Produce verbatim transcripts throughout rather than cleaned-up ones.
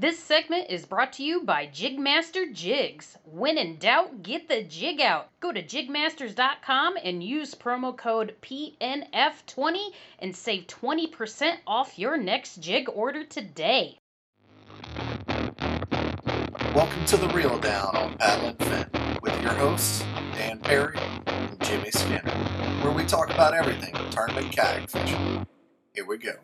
This segment is brought to you by Jigmaster Jigs. When in doubt, get the jig out. Go to jigmasters dot com and use promo code P N F twenty and save twenty percent off your next jig order today. Welcome to The Reel Down on Paddle and Fin with your hosts, Dan Perry and Jimmy Skinner, where we talk about everything tournament kayak fishing. Here we go.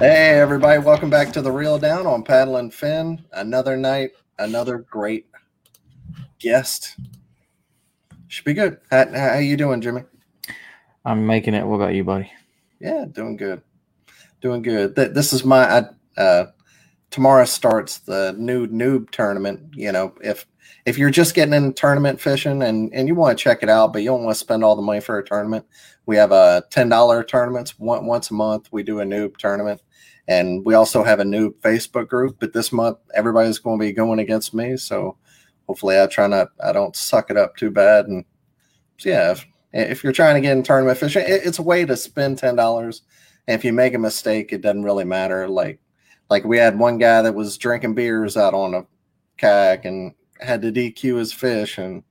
Hey everybody, welcome back to The Reel Down on Paddle and Fin. Another night, another great guest. Should be good. How, how you doing, Jimmy? I'm making it. What about you, buddy? Yeah, doing good. Doing good. This is my uh tomorrow starts the new noob tournament. You know, if if you're just getting into tournament fishing and, and you want to check it out, but you don't want to spend all the money for a tournament, we have a ten dollar tournaments. One, once a month, we do a noob tournament. And we also have a noob Facebook group. But this month, everybody's going to be going against me. So hopefully I try not, I don't suck it up too bad. And so yeah, if, if you're trying to get in tournament fishing, it, it's a way to spend ten dollars. And if you make a mistake, it doesn't really matter. Like, Like we had one guy that was drinking beers out on a kayak and had to D Q his fish. And,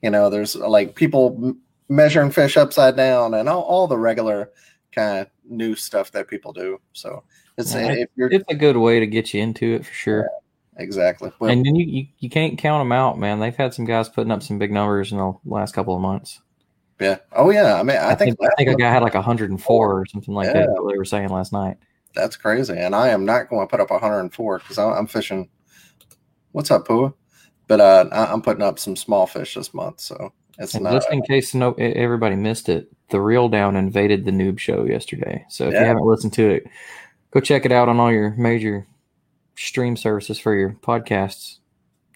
you know, there's like people m- measuring fish upside down and all, all the regular kind of new stuff that people do. So it's, yeah, if you're, it's a good way to get you into it for sure. Yeah, exactly. But, and then you, you, you can't count them out, man. They've had some guys putting up some big numbers in the last couple of months. Yeah. Oh, yeah. I mean, I, I think, think I think a guy had like one hundred four or something like yeah. that, what they were saying last night. That's crazy, and I am not going to put up one hundred four because I'm fishing. What's up, Pua? But uh, I'm putting up some small fish this month, so it's and not. Just in case no everybody missed it, The Reel Down invaded the noob show yesterday. So if yeah. you haven't listened to it, go check it out on all your major stream services for your podcasts.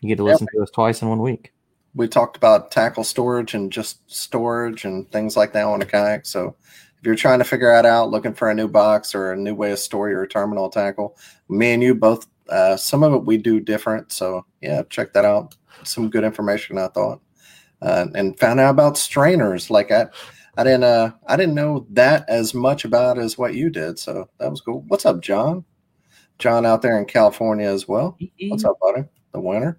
You get to listen yeah. to us twice in one week. We talked about tackle storage and just storage and things like that on a kayak, so. If you're trying to figure it out, looking for a new box or a new way of story or a terminal tackle, me and you both, uh, some of it we do different. So, yeah, check that out. Some good information, I thought. Uh, and found out about strainers. Like, I I didn't uh, I didn't know that as much about as what you did. So, that was cool. What's up, John? John out there in California as well. What's up, buddy? The winner.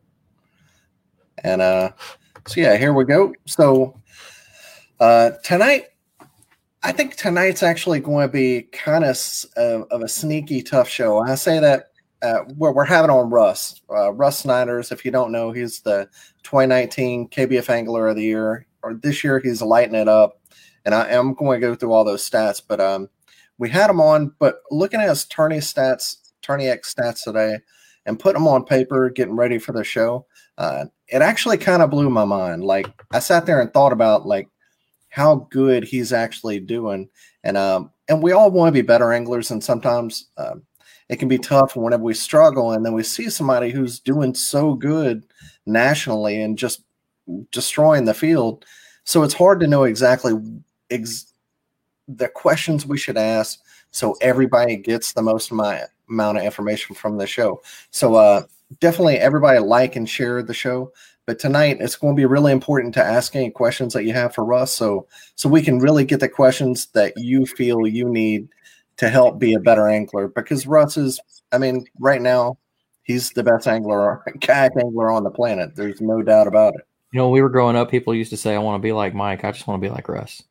And uh, so, yeah, here we go. So, uh, tonight. I think tonight's actually going to be kind of uh, of a sneaky tough show. And I say that uh, we're, we're having on Russ. Uh, Russ Snyder's, if you don't know, he's the twenty nineteen K B F Angler of the Year. Or this year, he's lighting it up. And I am going to go through all those stats. But um, we had him on. But looking at his tourney stats, Tourney X stats today, and putting them on paper, getting ready for the show, uh, it actually kind of blew my mind. Like, I sat there and thought about, like, how good he's actually doing. And um, and we all want to be better anglers, and sometimes um, it can be tough whenever we struggle, and then we see somebody who's doing so good nationally and just destroying the field. So it's hard to know exactly ex- the questions we should ask so everybody gets the most my, amount of information from the show. So uh, definitely everybody like and share the show. But tonight, it's going to be really important to ask any questions that you have for Russ, so so we can really get the questions that you feel you need to help be a better angler. Because Russ is, I mean, right now, he's the best angler, kayak angler on the planet. There's no doubt about it. You know, when we were growing up, people used to say, I want to be like Mike. I just want to be like Russ.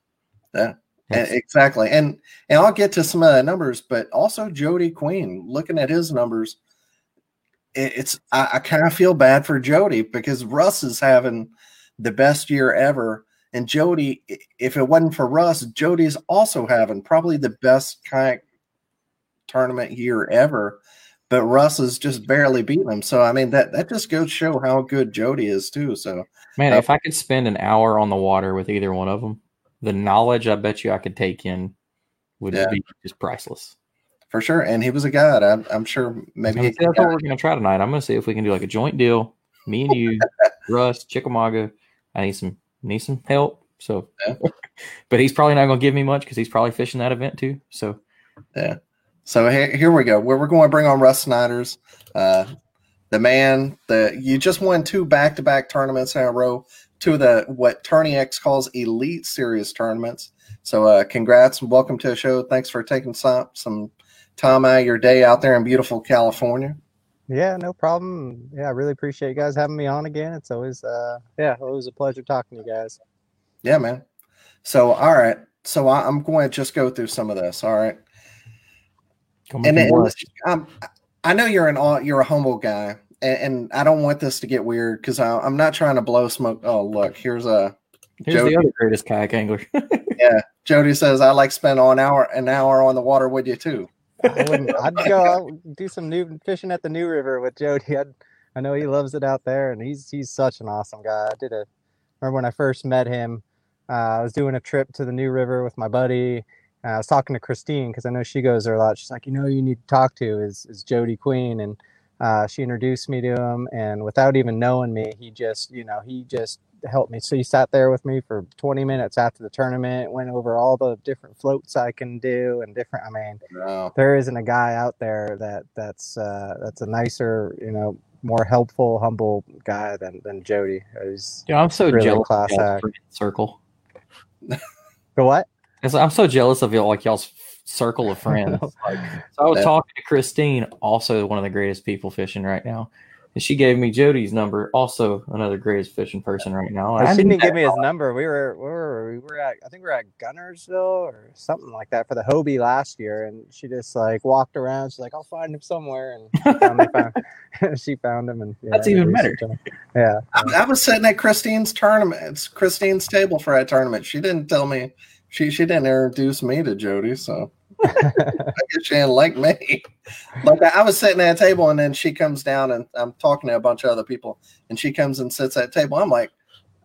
Yeah, yes. and, exactly. And, and I'll get to some of the numbers, but also Jody Queen, looking at his numbers, It's I, I kind of feel bad for Jody because Russ is having the best year ever. And Jody, if it wasn't for Russ, Jody's also having probably the best kayak tournament year ever. But Russ is just barely beating him. So, I mean, that, that just goes to show how good Jody is, too. So, man, uh, if I could spend an hour on the water with either one of them, the knowledge I bet you I could take in would yeah. be just priceless. For sure, and he was a guide. I'm, I'm sure maybe I'm he that's what we're going to try tonight. I'm going to see if we can do like a joint deal. Me and you, Russ, Chickamauga. I need some need some help. So, yeah. But he's probably not going to give me much because he's probably fishing that event too. So, yeah. So here, here we go. We're, we're going to bring on Russ Snyder's. Uh, the man, the you just won two back-to-back tournaments in a row, two of the what Tourney X calls elite series tournaments. So uh, congrats and welcome to the show. Thanks for taking some, some time out of your day out there in beautiful California. Yeah, no problem. Yeah, I really appreciate you guys having me on again. It's always, uh, yeah, always a pleasure talking to you guys. Yeah, man. So, all right. So I, I'm going to just go through some of this. All right. Come and, and this, um, I know you're an you're a humble guy, and, and I don't want this to get weird because I'm not trying to blow smoke. Oh, look, here's a here's Jody. The other greatest kayak angler. Yeah, Jody says I like spend an hour an hour on the water with you too. I wouldn't, I'd go I'd do some new fishing at the New River with Jody. I'd, I know he loves it out there, and he's he's such an awesome guy. I did a remember when I first met him. Uh, I was doing a trip to the New River with my buddy. Uh, I was talking to Christine because I know she goes there a lot. She's like, you know, who you need to talk to is is Jody Queen, and uh, she introduced me to him. And without even knowing me, he just, you know, he just helped me. So he sat there with me for twenty minutes after the tournament, went over all the different floats I can do and different. I mean, wow. There isn't a guy out there that that's uh, that's a nicer, you know, more helpful, humble guy than than Jody. He's yeah, I'm so really jealous. Class act. Circle. The what? I'm so jealous of y'all, like y'all's circle of friends. Like, so I was talking to Christine, also one of the greatest people fishing right now, and she gave me Jody's number, also another greatest fishing person right now. I, I didn't give me his number. We were, we were, we were at, I think we were at Guntersville or something like that for the Hobie last year, and she just like walked around. She's like, I'll find him somewhere, and finally found, she found him, and yeah, that's even better. Yeah, I, I was sitting at Christine's tournament. It's Christine's table for a tournament. She didn't tell me. She she didn't introduce me to Jody, so I guess she didn't like me. But I was sitting at a table, and then she comes down, and I'm talking to a bunch of other people, and she comes and sits at a table. I'm like,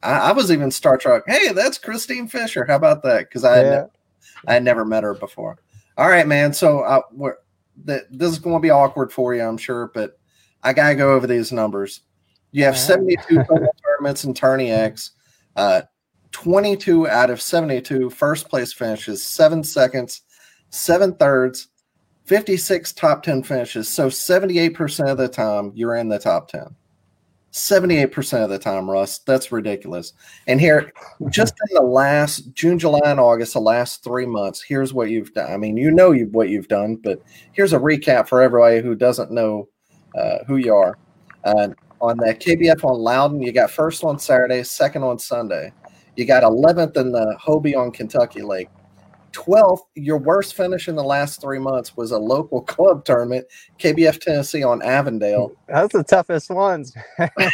I, I was even Star Trek. Hey, that's Christine Fisher. How about that? Because I, yeah. I had never met her before. All right, man. So I, we're, th- this is going to be awkward for you, I'm sure, but I got to go over these numbers. You have seventy-two tournaments in Tourney X. Uh, twenty-two out of seventy-two first place finishes, seven seconds, seven thirds, fifty-six top ten finishes. So seventy-eight percent of the time you're in the top ten. seventy-eight percent of the time, Russ. That's ridiculous. And here, just in the last June, July, and August, the last three months, here's what you've done. I mean, you know you, what you've done, but here's a recap for everybody who doesn't know uh, who you are. Uh, on the K B F on Loudon, you got first on Saturday, second on Sunday. You got eleventh in the Hobie on Kentucky Lake. twelfth, your worst finish in the last three months was a local club tournament, K B F Tennessee on Avondale. That's the toughest ones.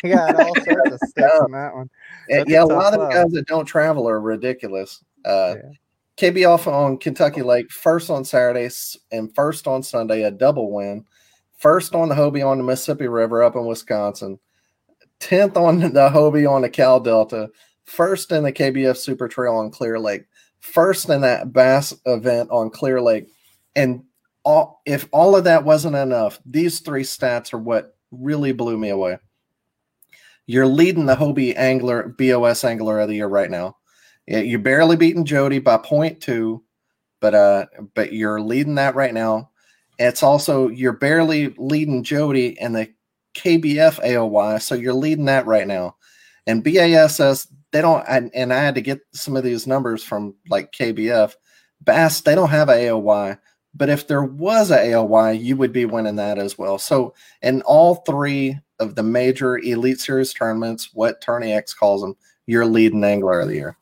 Yeah, all sorts of stuff on that one. That's yeah, a, a lot club. Of the guys that don't travel are ridiculous. Uh, yeah. K B F on Kentucky Lake, first on Saturday and first on Sunday, a double win. First on the Hobie on the Mississippi River up in Wisconsin. tenth on the Hobie on the Cal Delta. First in the K B F Super Trail on Clear Lake, first in that Bass event on Clear Lake, and all, if all of that wasn't enough, these three stats are what really blew me away. You're leading the Hobie Angler B O S Angler of the Year right now. You're barely beating Jody by point two, but uh, but you're leading that right now. It's also you're barely leading Jody in the K B F A O Y, so you're leading that right now, and B A S S. They don't, and, and I had to get some of these numbers from like K B F. Bass, they don't have an A O Y, but if there was an A O Y, you would be winning that as well. So in all three of the major Elite Series tournaments, what Tourney X calls them, you're leading angler of the year.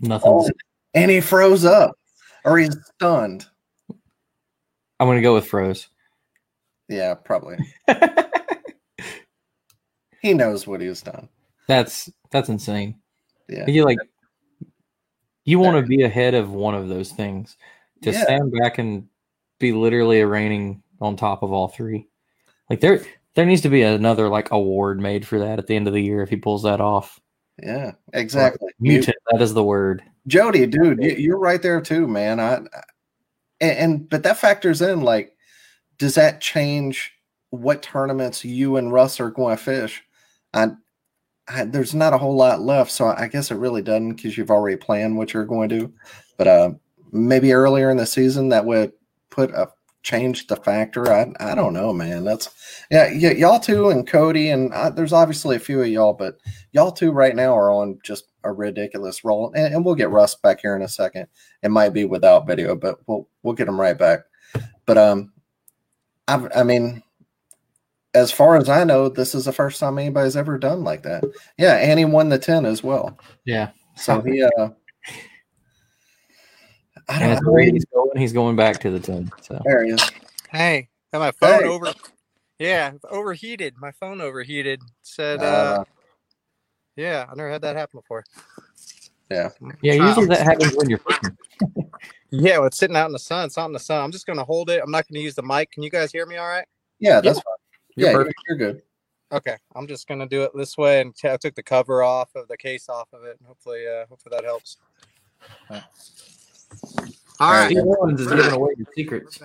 Nothing. Oh, and he froze up, or he's stunned. I'm going to go with froze. Yeah, probably. He knows what he's done. That's that's insane. Yeah, you like you want to be ahead of one of those things. To yeah. stand back and be literally a reigning on top of all three. Like there, there needs to be another like award made for that at the end of the year if he pulls that off. Yeah, exactly. Like, mutant. You, that is the word. Jody, dude, you, you're right there too, man. I, I and, and but that factors in. Like, does that change what tournaments you and Russ are going to fish? I, I, there's not a whole lot left, so I guess it really doesn't because you've already planned what you're going to do. But uh, maybe earlier in the season that would put a changed the factor. I I don't know, man. That's yeah, yeah y'all two and Cody and I, there's obviously a few of y'all, but y'all two right now are on just a ridiculous roll. And, and we'll get Russ back here in a second. It might be without video, but we'll we'll get him right back. But um, I I mean, as far as I know, this is the first time anybody's ever done like that. Yeah, and he won the ten as well. Yeah. So he uh. I don't and know where he's going. He's going back to the ten. So. There he is. Hey, and my phone hey. over. Yeah, overheated. My phone overheated. Said, uh, uh, yeah, I never had that happen before. Yeah. Yeah, usually that happens when you're. Yeah, well, it's sitting out in the sun. It's out in the sun. I'm just going to hold it. I'm not going to use the mic. Can you guys hear me all right? Yeah, that's yeah. fine. You're yeah, perfect. You're good. Okay, I'm just going to do it this way. And t- I took the cover off of the case off of it. And hopefully, uh, hopefully that helps. Uh, All right, Owens is giving away your secrets.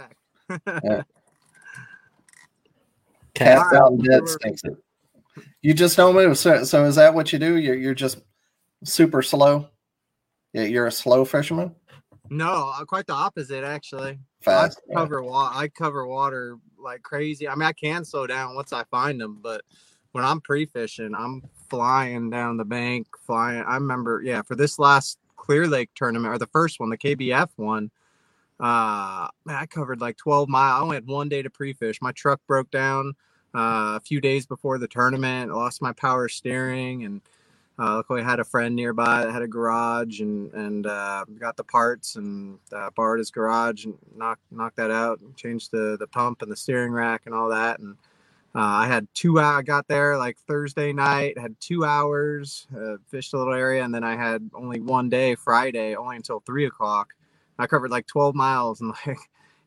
Yeah. Cast out and dead stinks it. You just don't move. So, so is that what you do? You're you're just super slow. Yeah, you're a slow fisherman. No, quite the opposite actually. Fast. I cover yeah. water. I cover water like crazy. I mean, I can slow down once I find them, but when I'm pre-fishing, I'm flying down the bank. Flying. I remember, yeah, for this last Clear Lake tournament, or the first one, the K B F one, uh man, I covered like twelve miles. I only had one day to pre-fish. My truck broke down uh, a few days before the tournament. I lost my power steering, and uh luckily I had a friend nearby that had a garage, and and uh got the parts, and uh, borrowed his garage and knocked knocked that out and changed the the pump and the steering rack and all that. And Uh, I had two hours, I got there like Thursday night, had two hours, uh, fished a little area, and then I had only one day, Friday, only until three o'clock. I covered like twelve miles in, like,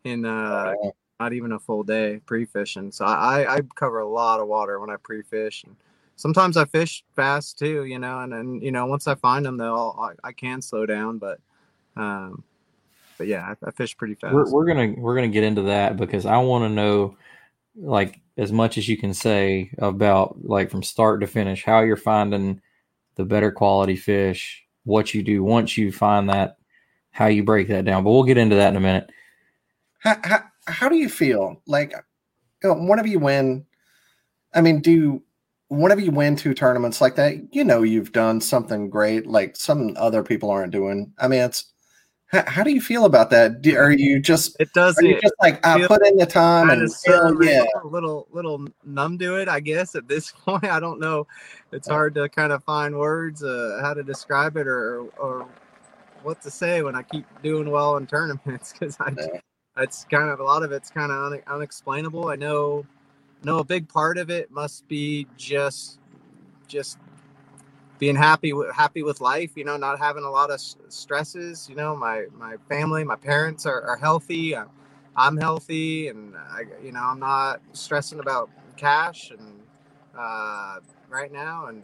in uh, oh. not even a full day pre-fishing. So I, I cover a lot of water when I pre-fish. And sometimes I fish fast too, you know, and, and you know, once I find them, they'll I, I can slow down, but... Um, but yeah, I, I fish pretty fast. We're, we're going to we're gonna get into that because I want to know, like, as much as you can say about, like, from start to finish, how you're finding the better quality fish, what you do once you find that, how you break that down. But we'll get into that in a minute. How how, how do you feel? Like, you know, whenever you win, I mean, do whenever you win two tournaments like that, you know you've done something great, like some other people aren't doing. I mean, it's How, how do you feel about that? Do, are you just? It does. Are you just like I put in the time and so, yeah, a little little numb to it, I guess. At this point, I don't know. It's hard to kind of find words uh, how to describe it or or what to say when I keep doing well in tournaments, because I, yeah. it's kind of a lot of it's kind of un, unexplainable. I know, know a big part of it must be just just. being happy with happy with life, you know, not having a lot of stresses. You know, my, my family, my parents are, are healthy. I'm, I'm healthy, and I, you know, I'm not stressing about cash and uh, right now and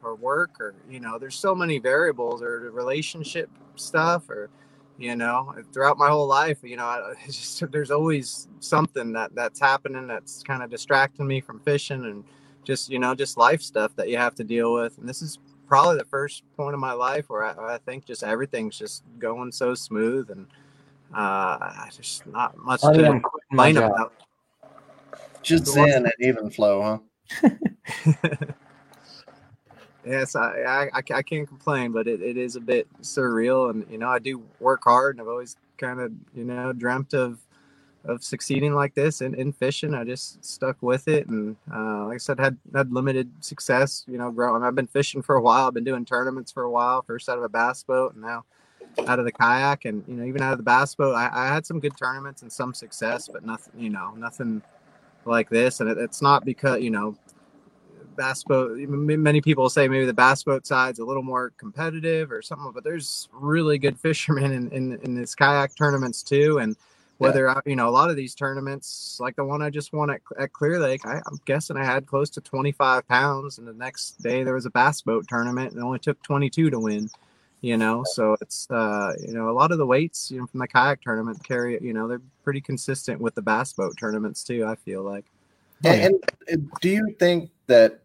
or work or, you know, there's so many variables or relationship stuff or, you know, throughout my whole life, you know, I, it's just, there's always something that that's happening that's kind of distracting me from fishing and just, you know, just life stuff that you have to deal with. And this is probably the first point in my life where I, I think just everything's just going so smooth, and uh, just not much I to complain about. Just zen and even flow, huh? Yes, I, I, I can't complain, but it, it is a bit surreal. And, you know, I do work hard, and I've always kind of, you know, dreamt of of succeeding like this in, in fishing. I just stuck with it. And uh, like I said, had, had limited success, you know, growing. I've been fishing for a while. I've been doing tournaments for a while, first out of a bass boat and now out of the kayak. And, you know, even out of the bass boat, I, I had some good tournaments and some success, but nothing, you know, nothing like this. And it, it's not because, you know, bass boat, many people say maybe the bass boat side's a little more competitive or something, but there's really good fishermen in, in, in these kayak tournaments too. And, Whether, you know, a lot of these tournaments, like the one I just won at, at Clear Lake, I, I'm guessing I had close to twenty-five pounds. And the next day there was a bass boat tournament and it only took twenty-two to win, you know. So it's, uh, you know, a lot of the weights, you know, from the kayak tournament carry, you know, they're pretty consistent with the bass boat tournaments too, I feel like. And, and do you think that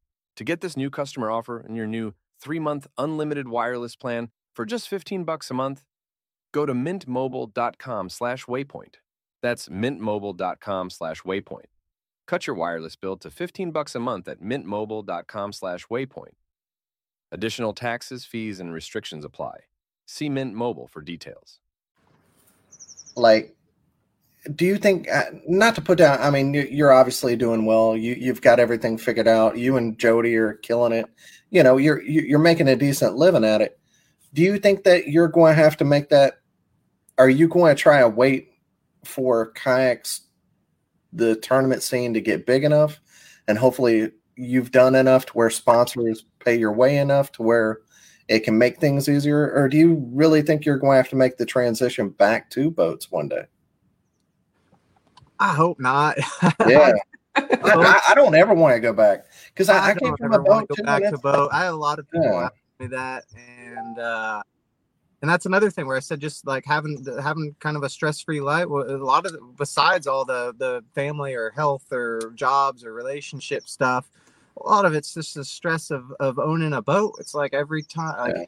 To get this new customer offer and your new three-month unlimited wireless plan for just fifteen bucks a month, go to mintmobile.com slash waypoint. That's mintmobile.com slash waypoint. Cut your wireless bill to fifteen bucks a month at mintmobile.com slash waypoint. Additional taxes, fees, and restrictions apply. See Mint Mobile for details. Like, do you think, not to put down, I mean, you're obviously doing well. You, you've got everything figured out. You and Jody are killing it. You know, you're you're making a decent living at it. Do you think that you're going to have to make that? Are you going to try to wait for kayaks, the tournament scene, to get big enough? And hopefully you've done enough to where sponsors pay your way enough to where it can make things easier? Or do you really think you're going to have to make the transition back to boats one day? I hope not. Yeah. I, I, I don't ever want to go back because I, I, I can't ever want to go back to boat. I had a lot of people yeah. ask me that. And, uh, and that's another thing where I said, just like having, having kind of a stress-free life. Well, a lot of, besides all the, the family or health or jobs or relationship stuff, a lot of it's just the stress of, of owning a boat. It's like every time, like yeah.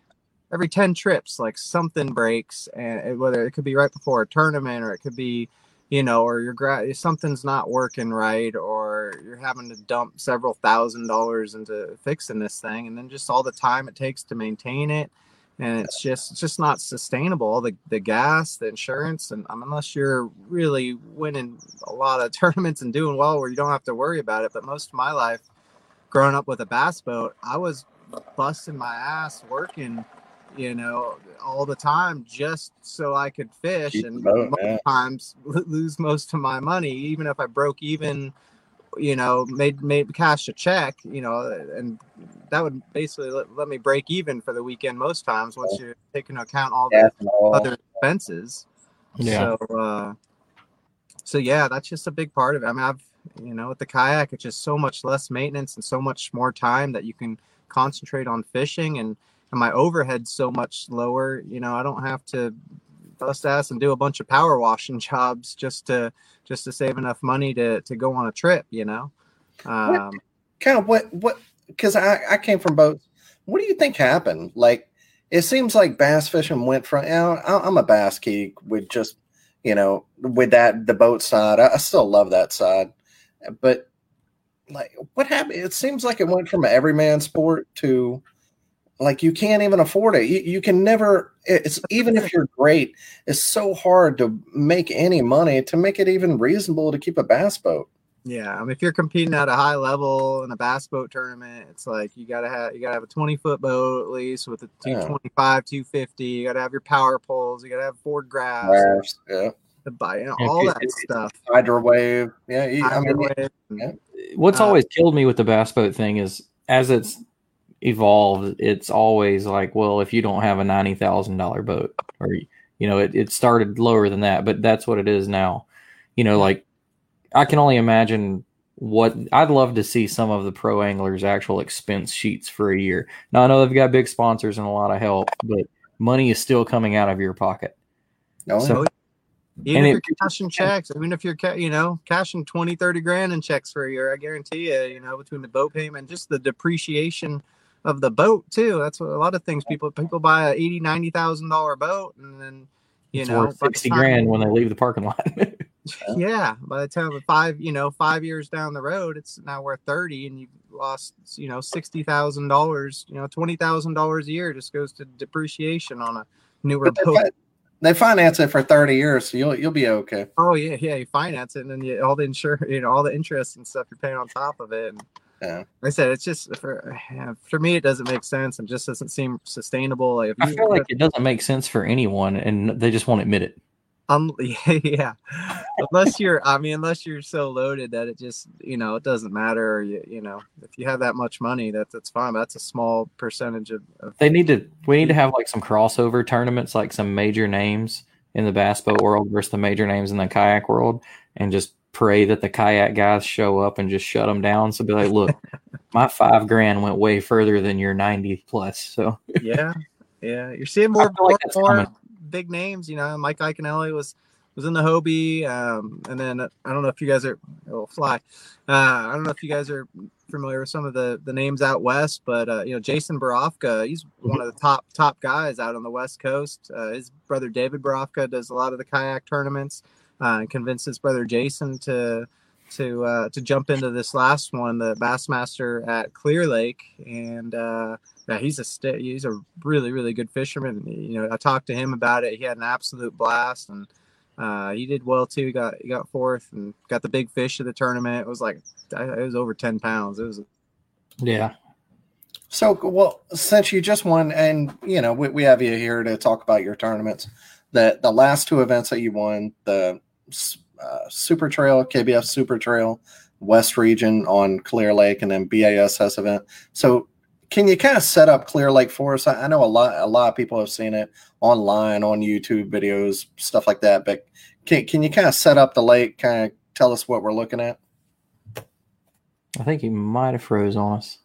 every ten trips, like something breaks, and whether it could be right before a tournament or it could be, you know, or your gra- something's not working right, or you're having to dump several thousand dollars into fixing this thing, and then just all the time it takes to maintain it. And it's just it's just not sustainable. The the gas, the insurance, and um, unless you're really winning a lot of tournaments and doing well where you don't have to worry about it. But most of my life, growing up with a bass boat, I was busting my ass working, you know, all the time just so I could fish. Keep and boat, times lose most of my money, even if I broke even. You know, made made cash a check, you know, and that would basically let, let me break even for the weekend most times once you take into account all the other expenses. Yeah. So, uh, so yeah, that's just a big part of it. I mean, I've, you know, with the kayak, it's just so much less maintenance and so much more time that you can concentrate on fishing, and, and my overhead's so much lower. You know, I don't have to bust ass and do a bunch of power washing jobs just to just to save enough money to to go on a trip, you know. Um kind of what what because I, I came from boats. What do you think happened? Like, it seems like bass fishing went from, you know, I'm a bass geek with just, you know, with that the boat side. I, I still love that side. But like, what happened? It seems like it went from an everyman sport to like you can't even afford it. You, you can never. It's even if you're great, it's so hard to make any money to make it even reasonable to keep a bass boat. Yeah, I mean, if you're competing at a high level in a bass boat tournament, it's like you gotta have you gotta have a twenty foot boat at least with a two twenty-five, two fifty. You gotta have your power poles. You gotta have Ford graphs. Yeah. The bite, you know, all that stuff. Hydro wave. Yeah. You, I mean, wave. Yeah. What's uh, always killed me with the bass boat thing is as it's evolved, it's always like, well, if you don't have a ninety thousand dollar boat, or, you know, it, it started lower than that, but that's what it is now. You know, like, I can only imagine what I'd love to see some of the pro anglers' actual expense sheets for a year. Now, I know they've got big sponsors and a lot of help, but money is still coming out of your pocket. No, so, even if it, you're cashing checks, even if you're, you know, cashing twenty, thirty grand in checks for a year, I guarantee you, you know, between the boat payment, just the depreciation of the boat too. That's what a lot of things people people buy an eighty, ninety thousand dollar boat, and then you it's know worth sixty time, grand when they leave the parking lot. Yeah, by the time five you know five years down the road, it's now worth thirty, and you lost you know sixty thousand dollars. You know twenty thousand dollars a year just goes to depreciation on a newer but boat. They finance it for thirty years, so you'll you'll be okay. Oh yeah, yeah, you finance it, and then you, all the insure you know all the interest and stuff you're paying on top of it. And, like I said, it's just for, for me, it doesn't make sense and just doesn't seem sustainable. Like, if I feel like it doesn't make sense for anyone, and they just won't admit it. Um, yeah, unless you're, I mean, unless you're so loaded that it just, you know, it doesn't matter. You, you know, if you have that much money, that that's fine. But that's a small percentage of, of. They need to. We need to have like some crossover tournaments, like some major names in the bass boat world versus the major names in the kayak world, and just pray that the kayak guys show up and just shut them down. So be like, look, my five grand went way further than your ninety plus. So yeah, yeah, you're seeing more, more, like more big names. You know, Mike Iaconelli was was in the Hobie, um, and then I don't know if you guys are it'll fly. Uh, I don't know if you guys are familiar with some of the the names out west, but uh, you know, Jason Borofka, he's one of the top top guys out on the West Coast. Uh, his brother David Borofka does a lot of the kayak tournaments. Uh, and convinced his brother Jason to to uh, to jump into this last one, the Bassmaster at Clear Lake, and uh, yeah, he's a st- he's a really really good fisherman. You know, I talked to him about it. He had an absolute blast, and uh, he did well too. He got he got fourth and got the big fish of the tournament. It was like it was over ten pounds. It was yeah. So well, since you just won, and you know we we have you here to talk about your tournaments, that the last two events that you won, the Uh, Super Trail, K B F Super Trail, West Region on Clear Lake, and then B A S S event. So can you kind of set up Clear Lake for us? I, I know a lot a lot of people have seen it online, on YouTube videos, stuff like that, but can, can you kind of set up the lake, kind of tell us what we're looking at? I think he might have froze on us.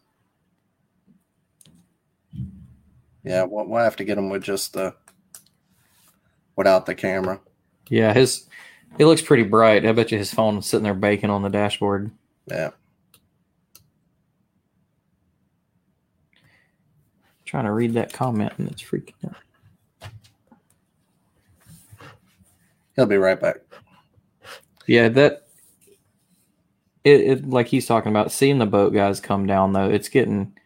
Yeah, we'll, we'll have to get him with just the without the camera. Yeah, his... It looks pretty bright. I bet you his phone is sitting there baking on the dashboard. Yeah. I'm trying to read that comment and it's freaking out. He'll be right back. Yeah, that it, it like he's talking about, seeing the boat guys come down though, it's getting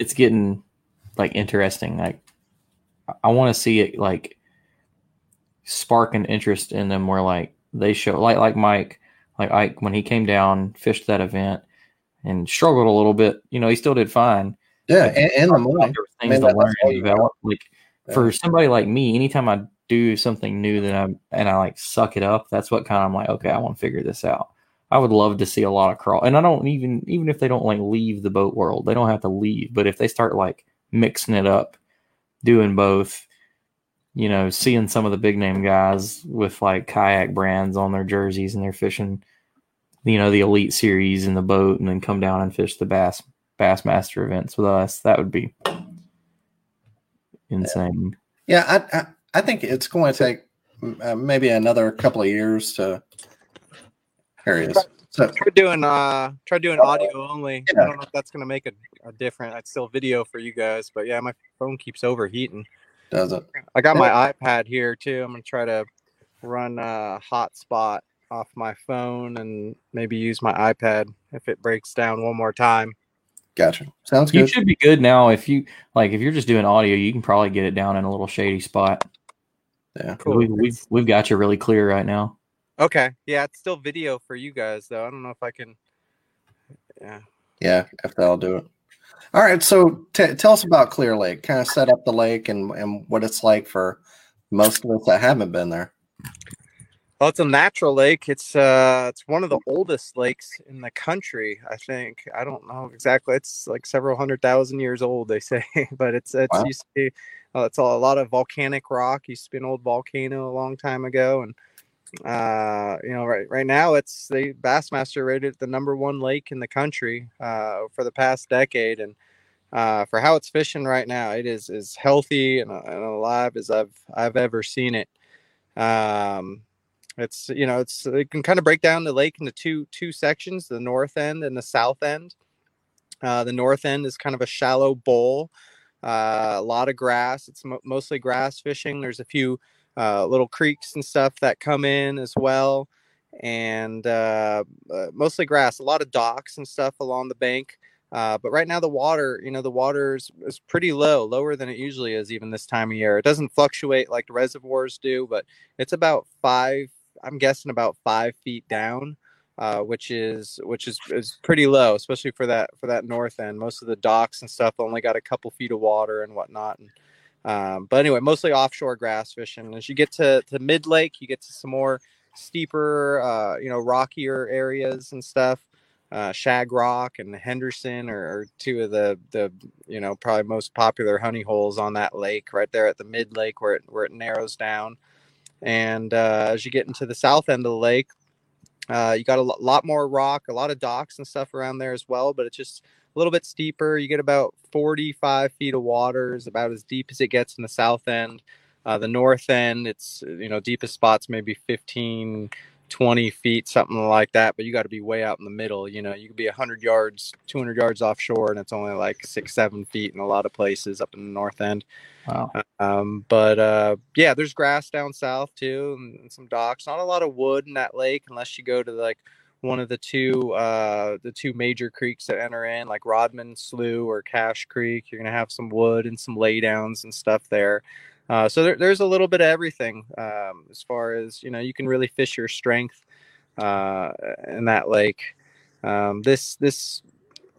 it's getting like interesting. Like I want to see it like spark an interest in them where like they show like like Mike like Ike when he came down, fished that event and struggled a little bit, you know, he still did fine. Yeah, and, and the morning things Man, to learn and develop. Like yeah. For somebody like me, anytime I do something new that I'm and I like suck it up, that's what kind of I'm like, okay, I want to figure this out. I would love to see a lot of crawl. And I don't even even if they don't like leave the boat world, they don't have to leave, but if they start like mixing it up, doing both, you know, seeing some of the big name guys with like kayak brands on their jerseys and they're fishing, you know, the Elite Series in the boat and then come down and fish the Bass Bassmaster events with us. That would be insane. Yeah. I, I, I think it's going to take uh, maybe another couple of years to, here he is. So try doing, uh, try doing audio only. Yeah. I don't know if that's going to make a, a difference. It's still video for you guys, but yeah, my phone keeps overheating. Doesn't. I got my yeah. iPad here too. I'm gonna try to run a hotspot off my phone and maybe use my iPad if it breaks down one more time. Gotcha. Sounds good. You should be good now. If you like, if you're just doing audio, you can probably get it down in a little shady spot. Yeah, cool. We've we've, we've got you really clear right now. Okay. Yeah, it's still video for you guys though. I don't know if I can. Yeah. Yeah. After I'll do it. All right, so t- tell us about Clear Lake. Kind of set up the lake and, and what it's like for most of us that haven't been there. Well, it's a natural lake. It's uh, it's one of the oldest lakes in the country, I think. I don't know exactly. It's like several hundred thousand years old, they say. But it's it's wow. used to be, uh, it's a lot of volcanic rock. It used to be an old volcano a long time ago, and uh, you know, right right now it's the Bassmaster rated the number one lake in the country uh, for the past decade, and uh, for how it's fishing right now, it is as healthy and, and alive as I've I've ever seen it. Um, it's you know it's it can kind of break down the lake into two two sections: the north end and the south end. Uh, the north end is kind of a shallow bowl, uh, a lot of grass. It's mo- mostly grass fishing. There's a few. Uh, little creeks and stuff that come in as well, and uh, uh, mostly grass, a lot of docks and stuff along the bank. Uh, but right now the water, you know, the water is, is pretty low, lower than it usually is even this time of year. It doesn't fluctuate like the reservoirs do, but it's about five, I'm guessing about five feet down, uh, which is which is, is pretty low, especially for that for that north end. Most of the docks and stuff only got a couple feet of water and whatnot. And, Um, but anyway, mostly offshore grass fishing. As you get to, to mid lake, you get to some more steeper, uh, you know, rockier areas and stuff. Uh, Shag Rock and Henderson are, are two of the, the, you know, probably most popular honey holes on that lake right there at the mid lake where it, where it narrows down. And uh, as you get into the south end of the lake, uh, you got a lot more rock, a lot of docks and stuff around there as well, but it's just a little bit steeper. You get about forty-five feet of water is about as deep as it gets in the south end. Uh, the north end, it's, you know, deepest spots maybe fifteen, twenty feet, something like that, but you got to be way out in the middle. You know, you could be one hundred yards, two hundred yards offshore, and it's only like six, seven feet in a lot of places up in the north end. Wow. Um, but uh, yeah, there's grass down south too, and, and some docks. Not a lot of wood in that lake unless you go to like one of the two uh, the two major creeks that enter in, like Rodman Slough or Cache Creek. You're gonna have some wood and some laydowns and stuff there. Uh, so there, there's a little bit of everything, um, as far as, you know, you can really fish your strength, uh, in that lake. Um, this, this,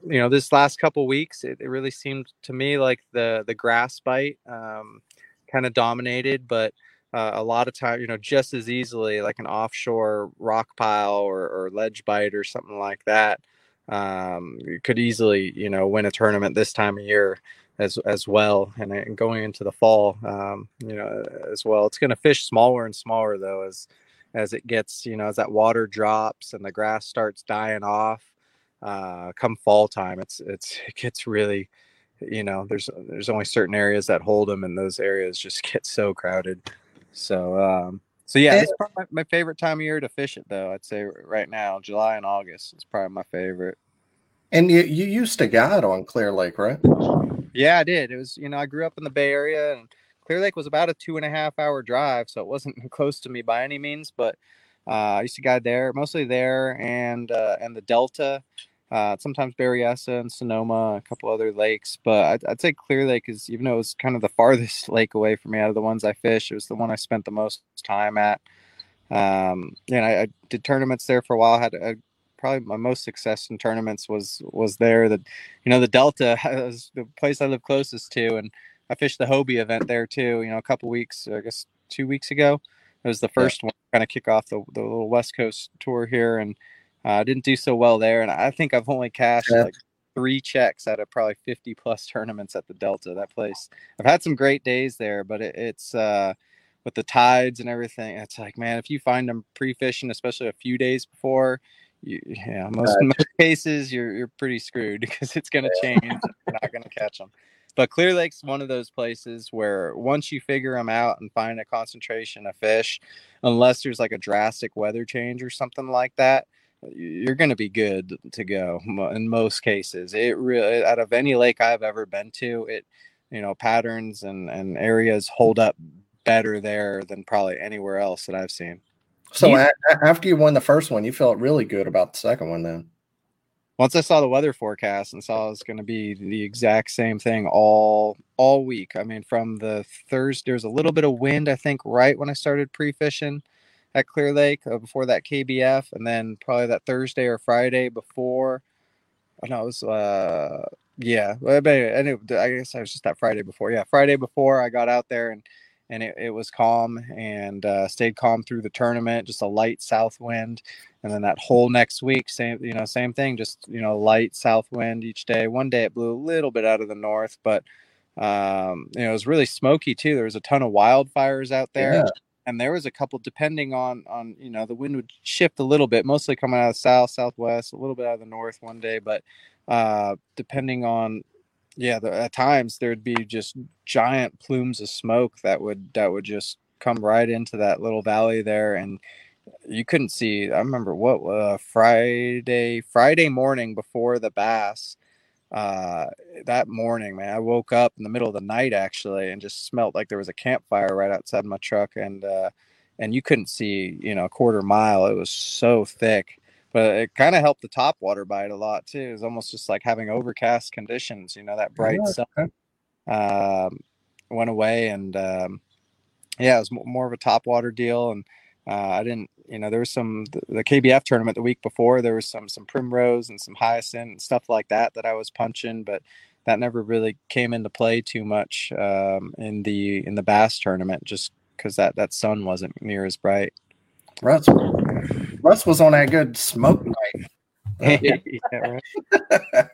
you know, this last couple weeks, it, it really seemed to me like the, the grass bite, um, kind of dominated, but, uh, a lot of time, you know, just as easily like an offshore rock pile or, or ledge bite or something like that, um, you could easily, you know, win a tournament this time of year. As as well, and, and going into the fall, um, you know, as well, it's going to fish smaller and smaller though, as as it gets, you know, as that water drops and the grass starts dying off. Uh, come fall time, it's it's it gets really, you know, there's there's only certain areas that hold them, and those areas just get so crowded. So um, so yeah, it's probably my, my favorite time of year to fish it though. I'd say right now, July and August is probably my favorite. And you you used to guide on Clear Lake, right? Yeah, I did. It was, you know, I grew up in the Bay Area, and Clear Lake was about a two and a half hour drive. So it wasn't close to me by any means, but uh, I used to guide there, mostly there and, uh, and the Delta, uh, sometimes Berryessa and Sonoma, a couple other lakes. But I'd, I'd say Clear Lake is, even though it was kind of the farthest lake away from me out of the ones I fished, it was the one I spent the most time at. Um, and I, I did tournaments there for a while. I had a probably my most success in tournaments was was there. That, you know, the Delta was the place I live closest to, and I fished the Hobie event there too, you know, a couple weeks, I guess two weeks ago. It was the first yeah. one kind of kick off the, the little West Coast tour here, and I uh, didn't do so well there, and I think I've only cashed yeah. like three checks out of probably fifty plus tournaments at the Delta. That place, I've had some great days there, but it, it's uh with the tides and everything, it's like, man, if you find them pre-fishing, especially a few days before, You, yeah, most, uh, most cases you're you're pretty screwed, because it's going to change. You're not going to catch them. But Clear Lake's one of those places where once you figure them out and find a concentration of fish, unless there's like a drastic weather change or something like that, you're going to be good to go in most cases. It really, out of any lake I've ever been to, it, you know, patterns and and areas hold up better there than probably anywhere else that I've seen. So yeah. After you won the first one, you felt really good about the second one then? Once I saw the weather forecast and saw it was going to be the exact same thing all all week. I mean, from the Thursday, there was a little bit of wind, I think, right when I started pre-fishing at Clear Lake, uh, before that K B F, and then probably that Thursday or Friday before. I know it was, uh, yeah, I guess I was just that Friday before. Yeah, Friday before I got out there, and And it, it was calm, and uh, stayed calm through the tournament, just a light south wind. And then that whole next week, same, you know, same thing, just, you know, light south wind each day. One day it blew a little bit out of the north, but, um, you know, it was really smoky too. There was a ton of wildfires out there, yeah. and there was a couple, depending on, on, you know, the wind would shift a little bit, mostly coming out of the south, southwest, a little bit out of the north one day, but uh, depending on, yeah, the, at times there'd be just giant plumes of smoke that would that would just come right into that little valley there, and you couldn't see. I remember what uh, Friday Friday morning before the Bass, uh, that morning, man, I woke up in the middle of the night actually, and just smelled like there was a campfire right outside my truck, and uh, and you couldn't see, you know, a quarter mile. It was so thick. But it kind of helped the topwater bite a lot too. It was almost just like having overcast conditions, you know, that bright yeah. sun um, went away, and um, yeah, it was more of a topwater deal. And uh, I didn't, you know, there was some, the K B F tournament the week before, there was some, some primrose and some hyacinth and stuff like that, that I was punching, but that never really came into play too much um, in the, in the Bass tournament, just cause that, that sun wasn't near as bright. Right. Russ was on that good smoke night. yeah, right.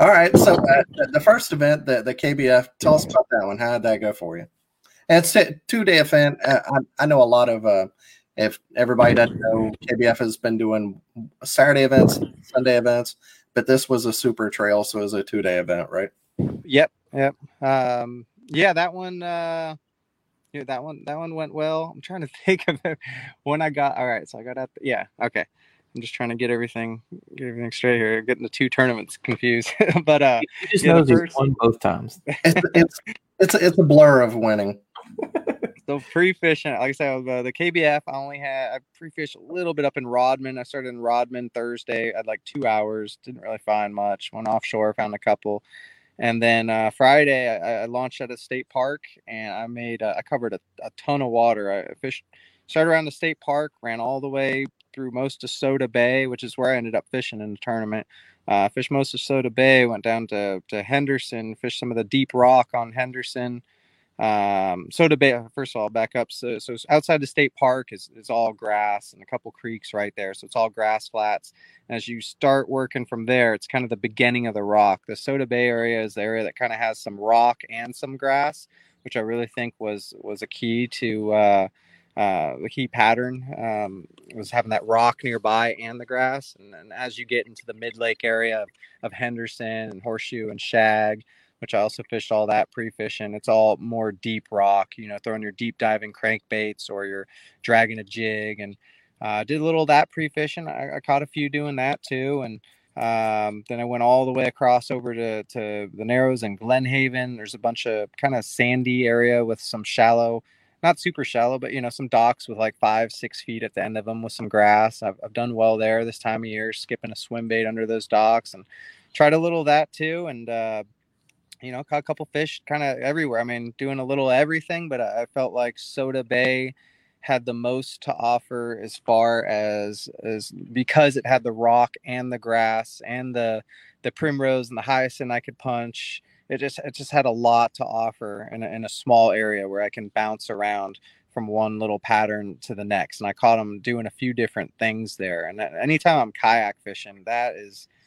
All right. So uh, the first event, the, the K B F, tell us about that one. How did that go for you? And it's a two-day event. Uh, I, I know a lot of, uh, if everybody doesn't know, K B F has been doing Saturday events, Sunday events, but this was a super trail, so it was a two-day event, right? Yep, yep. Um, yeah, that one, uh, yeah, that one, that one went well. I'm trying to think of it when I got. All right, so I got out. The, yeah, okay. I'm just trying to get everything, get everything straight here. Getting the two tournaments confused, but uh, you just yeah, knows he's first... won both times. it's, it's it's it's a blur of winning. So pre-fishing, like I said, uh, the K B F, I only had, I pre-fished a little bit up in Rodman. I started in Rodman Thursday. I had like two hours. Didn't really find much. Went offshore, found a couple. And then uh, Friday, I, I launched at a state park, and I made, uh, I covered a, a ton of water. I fished, started around the state park, ran all the way through most of Soda Bay, which is where I ended up fishing in the tournament. Uh, fished most of Soda Bay, went down to, to Henderson, fished some of the deep rock on Henderson. Um, Soda Bay, first of all, back up. So, so outside the state park is, is all grass and a couple creeks right there. So it's all grass flats. As you start working from there, it's kind of the beginning of the rock. The Soda Bay area is the area that kind of has some rock and some grass, which I really think was, was a key to, uh, uh, the key pattern, um, was having that rock nearby and the grass. And then as you get into the mid lake area of, of Henderson and Horseshoe and Shag, which I also fished all that pre-fishing. It's all more deep rock, you know, throwing your deep diving crankbaits or you're dragging a jig. And uh, did a little of that pre-fishing. I, I caught a few doing that too. And um, then I went all the way across over to, to the Narrows and Glenhaven. There's a bunch of kind of sandy area with some shallow, not super shallow, but, you know, some docks with like five, six feet at the end of them with some grass. I've, I've done well there this time of year, skipping a swim bait under those docks and tried a little of that too. And, uh, you know, caught a couple fish kind of everywhere. I mean, doing a little everything, but I felt like Soda Bay had the most to offer as far as, as because it had the rock and the grass and the, the primrose and the hyacinth I could punch. It just, it just had a lot to offer in a, in a small area where I can bounce around from one little pattern to the next. And I caught them doing a few different things there. And anytime I'm kayak fishing, that is...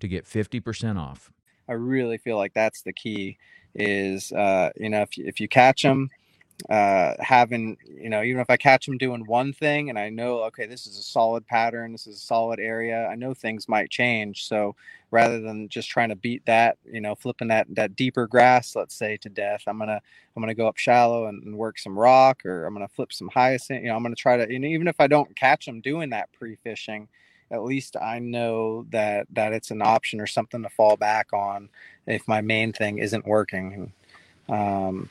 to get fifty percent off. I really feel like that's the key is, uh, you know, if you, if you catch them, uh, having, you know, even if I catch them doing one thing and I know, okay, this is a solid pattern, this is a solid area, I know things might change. So rather than just trying to beat that, you know, flipping that, that deeper grass, let's say, to death, I'm going to, I'm going to go up shallow and, and work some rock, or I'm going to flip some hyacinth, you know, I'm going to try to, you know, even if I don't catch them doing that pre-fishing, at least I know that, that it's an option or something to fall back on if my main thing isn't working. Um,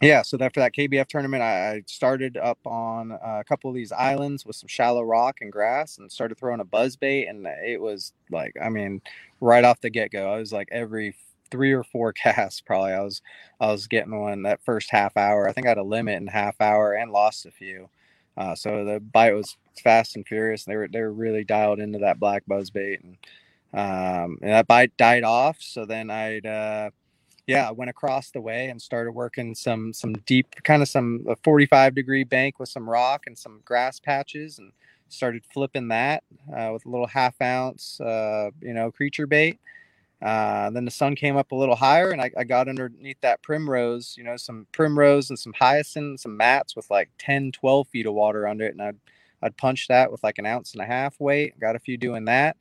yeah. So after that K B F tournament, I started up on a couple of these islands with some shallow rock and grass and started throwing a buzz bait. And it was like, I mean, right off the get go, I was like every three or four casts, probably I was, I was getting one that first half hour. I think I had a limit in half hour and lost a few. Uh, so the bite was fast and furious. They were, they were really dialed into that black buzzbait, and, um, and that bite died off. So then I'd, uh, yeah, I went across the way and started working some, some deep, kind of some a forty-five degree bank with some rock and some grass patches, and started flipping that, uh, with a little half ounce, uh, you know, creature bait. Uh, then the sun came up a little higher, and I, I got underneath that primrose, you know, some primrose and some hyacinth, some mats with like ten, twelve feet of water under it. And I'd, I'd punch that with like an ounce and a half weight. Got a few doing that.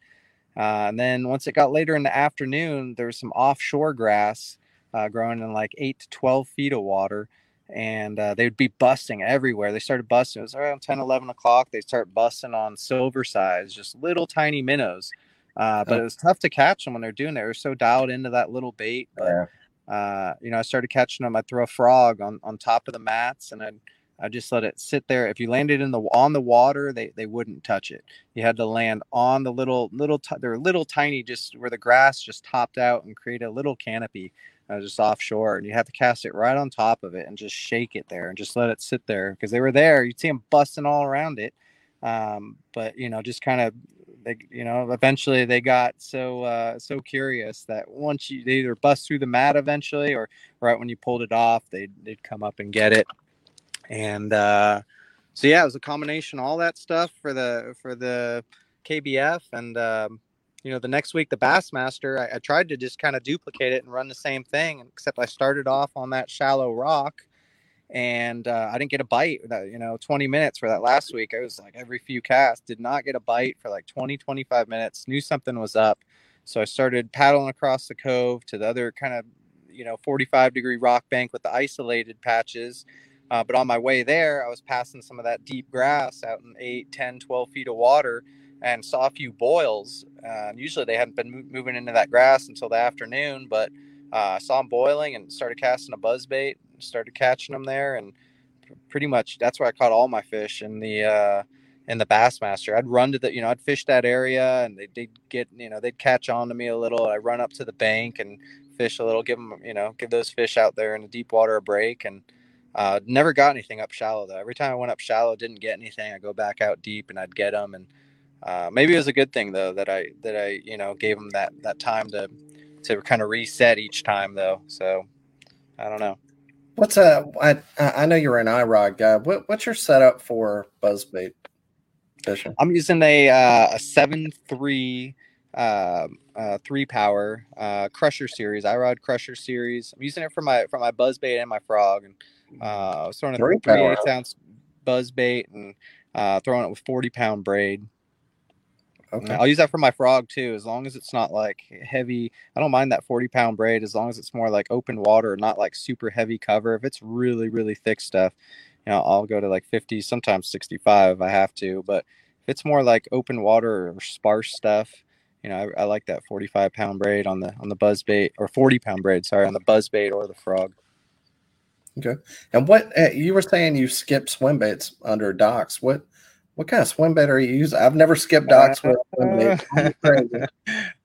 Uh, and then once it got later in the afternoon, there was some offshore grass, uh, growing in like eight to twelve feet of water. and uh, they'd be busting everywhere. They started busting. It was around ten, eleven o'clock. They'd start busting on silver size, just little tiny minnows. Uh, but it was tough to catch them when they're doing that. They were so dialed into that little bait. But, yeah. uh, you know, I started catching them. I'd throw a frog on, on top of the mats, and I'd, I'd just let it sit there. If you landed in the on the water, they, they wouldn't touch it. You had to land on the little, little, t- they're little tiny, just where the grass just topped out and created a little canopy. Uh, just offshore, and you have to cast it right on top of it and just shake it there and just let it sit there, because they were there. You'd see them busting all around it. Um, but, you know, just kind of, they, you know, eventually they got so, uh, so curious that once you, they either bust through the mat eventually, or right when you pulled it off, they'd, they'd come up and get it. And, uh, so yeah, it was a combination of all that stuff for the, for the K B F. And, um, you know, the next week, the Bassmaster, I, I tried to just kind of duplicate it and run the same thing, except I started off on that shallow rock, and uh, I didn't get a bite. That, you know, twenty minutes for that last week. I was like every few casts, did not get a bite for like twenty, twenty-five minutes, knew something was up. So I started paddling across the cove to the other kind of, you know, forty-five degree rock bank with the isolated patches. Uh, but on my way there, I was passing some of that deep grass out in eight, ten, twelve feet of water, and saw a few boils. Uh, usually they hadn't been mo- moving into that grass until the afternoon, but I uh, saw them boiling and started casting a buzzbait, started catching them there. And pretty much that's where I caught all my fish in the, uh, in the Bassmaster. I'd run to the, you know, I'd fish that area, and they did get, you know, they'd catch on to me a little. I run up to the bank and fish a little, give them, you know, give those fish out there in the deep water a break. And uh, never got anything up shallow though. Every time I went up shallow, didn't get anything. I go back out deep and I'd get them. And, Uh, maybe it was a good thing though, that I, that I, you know, gave them that, that time to, to kind of reset each time though. So I don't know. What's uh, I, I know you're an iRod guy. What, what's your setup for buzzbait fishing? I'm using a, uh, a seven, three, uh, uh, three power, uh, Crusher series, iRod Crusher series. I'm using it for my, for my buzzbait and my frog. And, uh, I was throwing a three, three eighths ounce buzzbait and, uh, throwing it with forty pound braid. Okay. I'll use that for my frog too, as long as it's not like heavy. I don't mind that forty pound braid, as long as it's more like open water, not like super heavy cover. If it's really, really thick stuff, you know, I'll go to like fifty, sometimes sixty-five if I have to. But if it's more like open water or sparse stuff, you know, I, I like that forty-five pound braid on the on the buzzbait, or forty pound braid, sorry, on the buzzbait or the frog. Okay. And what uh, you were saying, you skip swim baits under docks. What? What kind of swim bait are you using? I've never skipped docks with swim bait. Uh,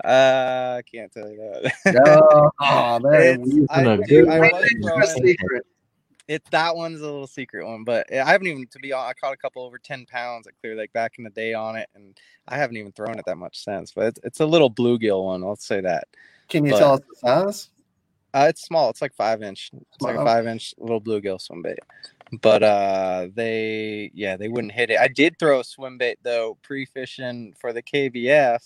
I can't tell you that. Oh, man. It's, I, I, dude, I it. It, that one's a little secret one, but I haven't even, to be honest, I caught a couple over ten pounds at Clear Lake back in the day on it, and I haven't even thrown it that much since, but it's, it's a little bluegill one. I'll say that. Can you but, tell us the size? Uh, it's small. It's like five inch. It's wow. like a five inch little bluegill swim bait. But uh, they, yeah, they wouldn't hit it. I did throw a swim bait though, pre-fishing for the K B F,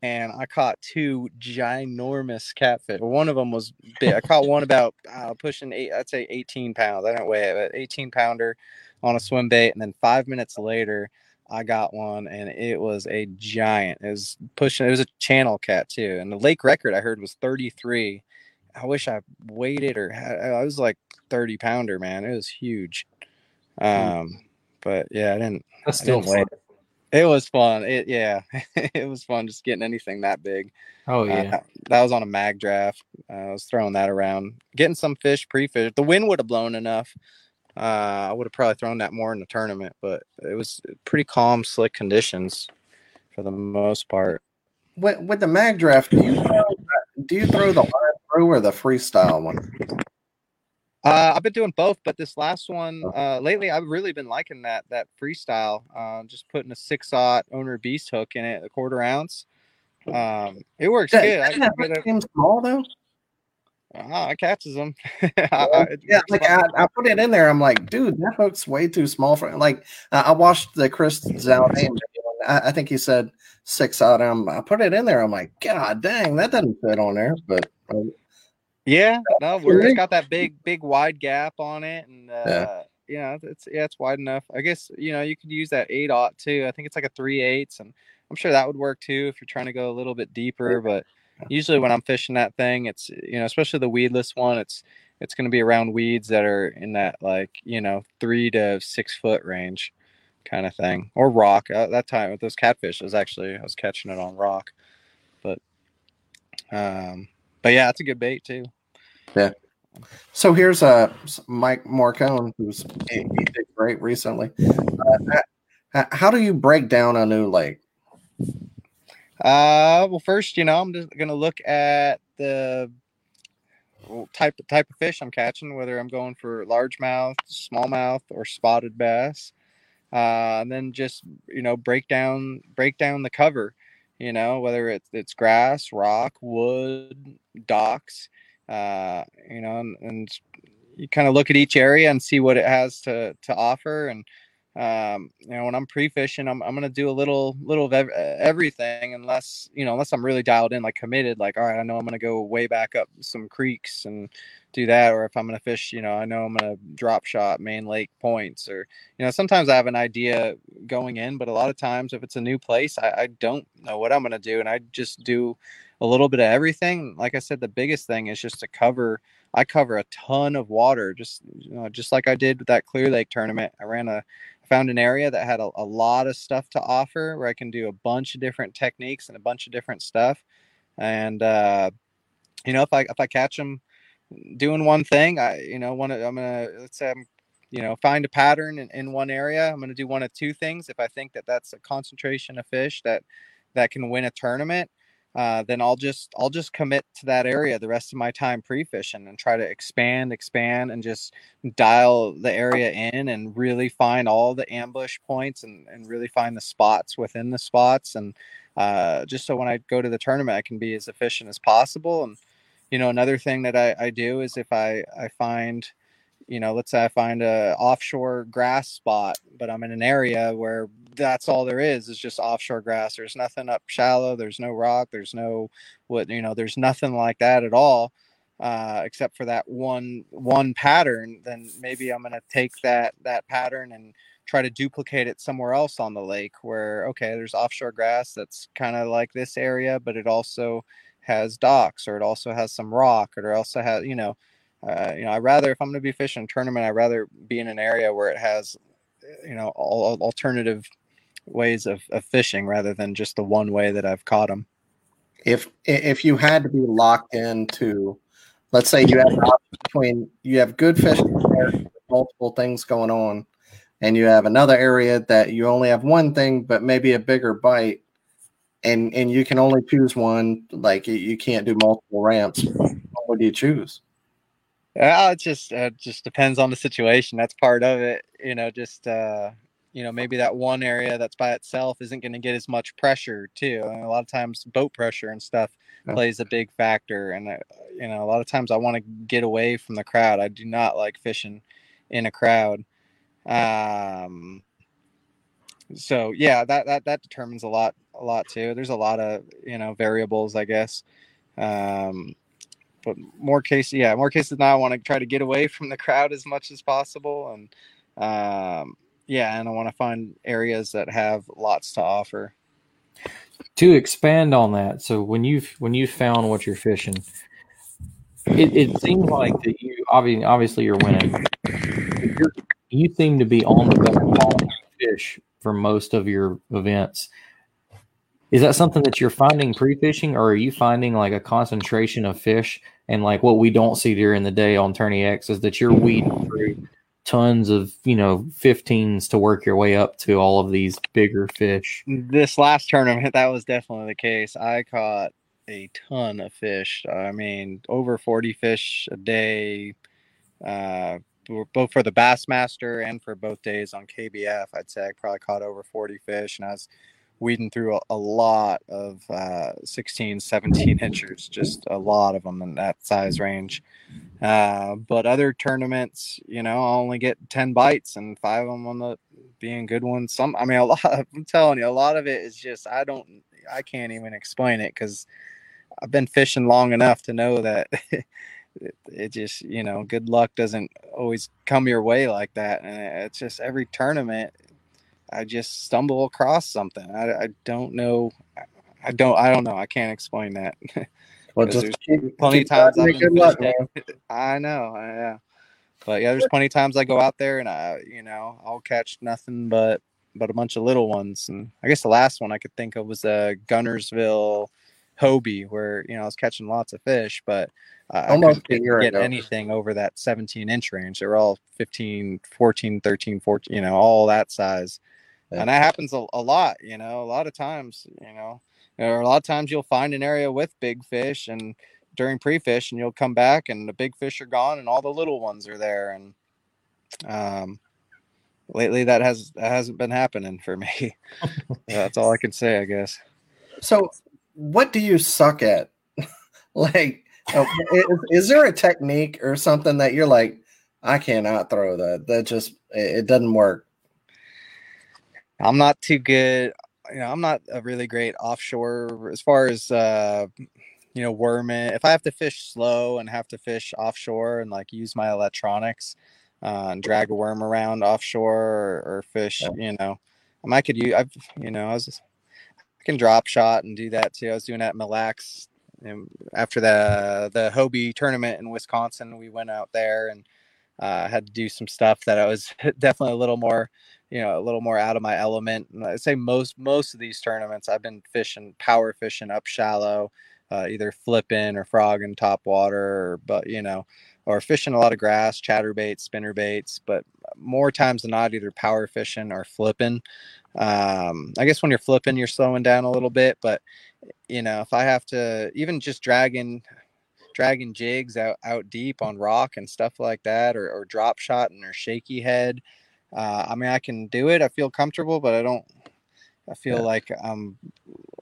and I caught two ginormous catfish. One of them was big. I caught one about uh, pushing eight, I'd say eighteen pounds. I don't weigh it, but eighteen pounder on a swim bait. And then five minutes later, I got one, and it was a giant. It was pushing. It was a channel cat too. And the lake record I heard was thirty-three. I wish I waited or had, I was like thirty pounder, man. It was huge. Um, but yeah, I didn't, That's still I didn't wait. It was fun. It, yeah, it was fun. Just getting anything that big. Oh yeah. Uh, that was on a mag draft. Uh, I was throwing that around, getting some fish pre-fish. The wind would have blown enough. Uh, I would have probably thrown that more in the tournament, but it was pretty calm, slick conditions for the most part. With, with the mag draft, do you throw, do you throw the line through or the freestyle one? Uh, I've been doing both, but this last one, uh, lately I've really been liking that, that freestyle, um, uh, just putting a six-aught owner beast hook in it, a quarter ounce. Um, it works yeah, good. I that get it small though. Uh, it catches them. I, yeah. Like I, I put it in there. I'm like, dude, that hook's way too small for like, uh, I watched the Chris Zaldane. I, I think he said six-aught. Um, I put it in there. I'm like, God dang, that doesn't fit on there, but um, yeah, no, it's got that big, big wide gap on it, and uh, yeah. you know, it's yeah, it's wide enough. I guess you know you could use that eight aught too. I think it's like a three eighths, and I'm sure that would work too if you're trying to go a little bit deeper. But usually when I'm fishing that thing, it's you know, especially the weedless one, it's it's going to be around weeds that are in that, like, you know, three to six foot range kind of thing, or rock. Uh, that time with those catfish, I was actually, I was catching it on rock, but, um, but yeah, it's a good bait too. Yeah. So here's uh, Mike Morcone, who's he, he did great recently. Uh, how do you break down a new lake? Uh, well, first, you know, I'm just going to look at the type of, type of fish I'm catching, whether I'm going for largemouth, smallmouth, or spotted bass. Uh, and then just, you know, break down, break down the cover, you know, whether it's, it's grass, rock, wood, docks, uh, you know, and, and you kind of look at each area and see what it has to, to offer. And, um, you know, when I'm pre-fishing, I'm, I'm going to do a little, little of ev- everything unless, you know, unless I'm really dialed in, like committed, like, all right, I know I'm going to go way back up some creeks and do that. Or if I'm going to fish, you know, I know I'm going to drop shot main lake points, or, you know, sometimes I have an idea going in, but a lot of times if it's a new place, I, I don't know what I'm going to do. And I just do a little bit of everything. Like I said, the biggest thing is just to cover, I cover a ton of water, just, you know, just like I did with that Clear Lake tournament. I ran a, found an area that had a, a lot of stuff to offer where I can do a bunch of different techniques and a bunch of different stuff. And, uh, you know, if I, if I catch them doing one thing, I, you know, one, I'm going to, let's say I'm, you know, find a pattern in, in one area. I'm going to do one of two things. If I think that that's a concentration of fish that, that can win a tournament, uh, then I'll just, I'll just commit to that area the rest of my time pre-fishing and try to expand, expand, and just dial the area in and really find all the ambush points and, and really find the spots within the spots. And, uh, just so when I go to the tournament, I can be as efficient as possible. And, you know, another thing that I, I do is if I, I find, you know, let's say I find a offshore grass spot, but I'm in an area where that's all there is, is just offshore grass. There's nothing up shallow. There's no rock. There's no, what, you know, there's nothing like that at all, uh, except for that one, one pattern. Then maybe I'm going to take that, that pattern and try to duplicate it somewhere else on the lake where, okay, there's offshore grass that's kind of like this area, but it also has docks, or it also has some rock, or it also has, you know, Uh, you know, I rather, if I'm going to be fishing a tournament, I'd rather be in an area where it has, you know, all, alternative ways of, of fishing rather than just the one way that I've caught them. If if you had to be locked into, let's say you have an option between, you have good fishing there, multiple things going on, and you have another area that you only have one thing, but maybe a bigger bite, and, and you can only choose one, like you can't do multiple ramps, what would you choose? Yeah, it just uh, just depends on the situation. That's part of it, you know. Just uh, you know, maybe that one area that's by itself isn't going to get as much pressure too. And a lot of times, boat pressure and stuff plays a big factor. And uh, you know, a lot of times I want to get away from the crowd. I do not like fishing in a crowd. Um, so yeah, that that that determines a lot, a lot too. There's a lot of, you know, variables, I guess. Um, But more cases, yeah, more cases than not, I want to try to get away from the crowd as much as possible. And, um, yeah, and I want to find areas that have lots to offer. To expand on that, so when you've, when you found what you're fishing, it, it seems like that you, obviously, obviously you're winning. You're, you seem to be on the best fish for most of your events. Is that something that you're finding pre-fishing, or are you finding like a concentration of fish? And like what we don't see during the day on Tourney X is that you're weeding through tons of, you know, fifteens to work your way up to all of these bigger fish. This last tournament, that was definitely the case. I caught a ton of fish. I mean, over forty fish a day, uh, both for the Bassmaster and for both days on K B F. I'd say I probably caught over forty fish, and I was weeding through a, a lot of uh, sixteen, seventeen inchers, just a lot of them in that size range. Uh, but other tournaments, you know, I only get ten bites, and five of them on the being good ones. Some, I mean, a lot, of, I'm telling you, a lot of it is just, I don't, I can't even explain it, because I've been fishing long enough to know that it, it just, you know, good luck doesn't always come your way like that. And it's just every tournament, I just stumble across something. I, I don't know. I don't, I don't know. I can't explain that. Well, just keep, plenty keep times I've good luck, man. I know, yeah. But yeah, there's plenty of times I go out there and I, you know, I'll catch nothing but but a bunch of little ones. And I guess the last one I could think of was a uh, Guntersville Hobie, where you know I was catching lots of fish, but uh, almost I couldn't get ago. anything over that seventeen inch range. They were all fifteen, fourteen, thirteen, fourteen, you know, all that size. Yeah. And that happens a, a lot, you know, a lot of times, you know, or a lot of times you'll find an area with big fish and during pre-fish, and you'll come back and the big fish are gone and all the little ones are there. And um, lately that has that hasn't been happening for me. That's all I can say, I guess. So what do you suck at? Like, is, is there a technique or something that you're like, I cannot throw that? That just, it, it doesn't work. I'm not too good. You know, I'm not a really great offshore as far as, uh, you know, worm it. If I have to fish slow and have to fish offshore and like use my electronics uh, and drag a worm around offshore or, or fish, yeah. you know, I could use, I've, you know, I was just, I can drop shot and do that too. I was doing that in Mille Lacs and after the, the Hobie tournament in Wisconsin, we went out there and I uh, had to do some stuff that I was definitely a little more, you know, a little more out of my element. And I'd say most, most of these tournaments I've been fishing, power fishing up shallow, Uh, either flipping or frogging top water, or, but you know, or fishing a lot of grass, chatterbaits, spinnerbaits, but more times than not, either power fishing or flipping. Um, I guess when you're flipping, you're slowing down a little bit, but you know, if I have to even just dragging, dragging jigs out, out deep on rock and stuff like that, or, or drop shot and or shaky head. Uh, I mean, I can do it. I feel comfortable, but I don't, I feel yeah. like I'm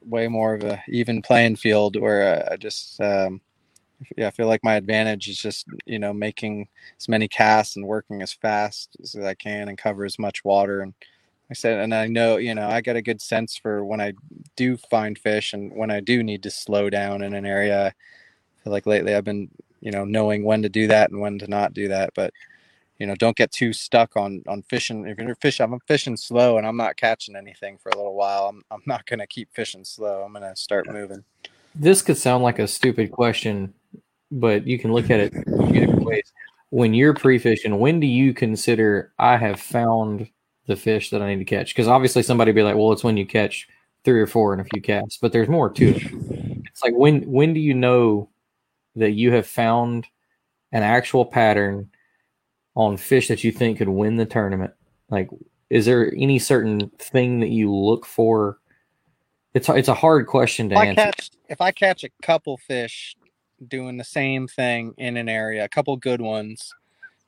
way more of a even playing field where I just, um, yeah, I feel like my advantage is just, you know, making as many casts and working as fast as I can and cover as much water. And I said, and I know, you know, I got a good sense for when I do find fish and when I do need to slow down in an area. I feel like lately I've been, you know, knowing when to do that and when to not do that, but you know, don't get too stuck on, on fishing. If you're fishing, I'm fishing slow and I'm not catching anything for a little while. I'm I'm not going to keep fishing slow. I'm going to start moving. This could sound like a stupid question, but you can look at it in different ways. When you're pre-fishing, when do you consider I have found the fish that I need to catch? Because obviously somebody would be like, well, it's when you catch three or four in a few casts, but there's more to it. It's like, when, when do you know that you have found an actual pattern on fish that you think could win the tournament? Like, is there any certain thing that you look for? It's it's a hard question to if answer. I catch, if I catch a couple fish doing the same thing in an area, a couple good ones,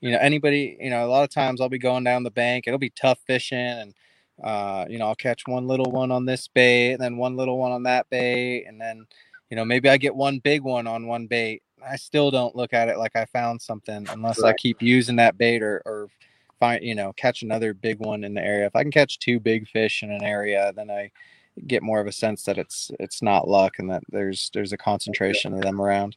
you know, anybody, you know, a lot of times I'll be going down the bank. It'll be tough fishing and, uh, you know, I'll catch one little one on this bait and then one little one on that bait. And then, you know, maybe I get one big one on one bait. I still don't look at it like I found something unless right. I keep using that bait or, or find, you know, catch another big one in the area. If I can catch two big fish in an area, then I get more of a sense that it's, it's not luck and that there's, there's a concentration of them around.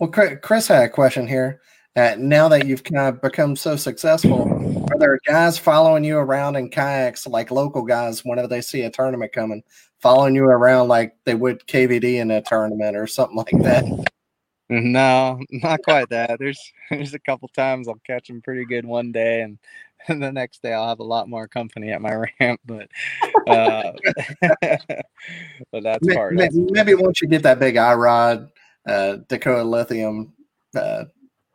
Well, Chris had a question here. Uh, now that you've kind of become so successful, are there guys following you around in kayaks, like local guys, whenever they see a tournament coming, following you around like they would K V D in a tournament or something like that? No, not quite that. There's there's a couple times I'll catch them pretty good one day, and, and the next day I'll have a lot more company at my ramp. But uh, but that's maybe, part. Maybe, maybe once you get that big iRod, uh, Dakota Lithium uh,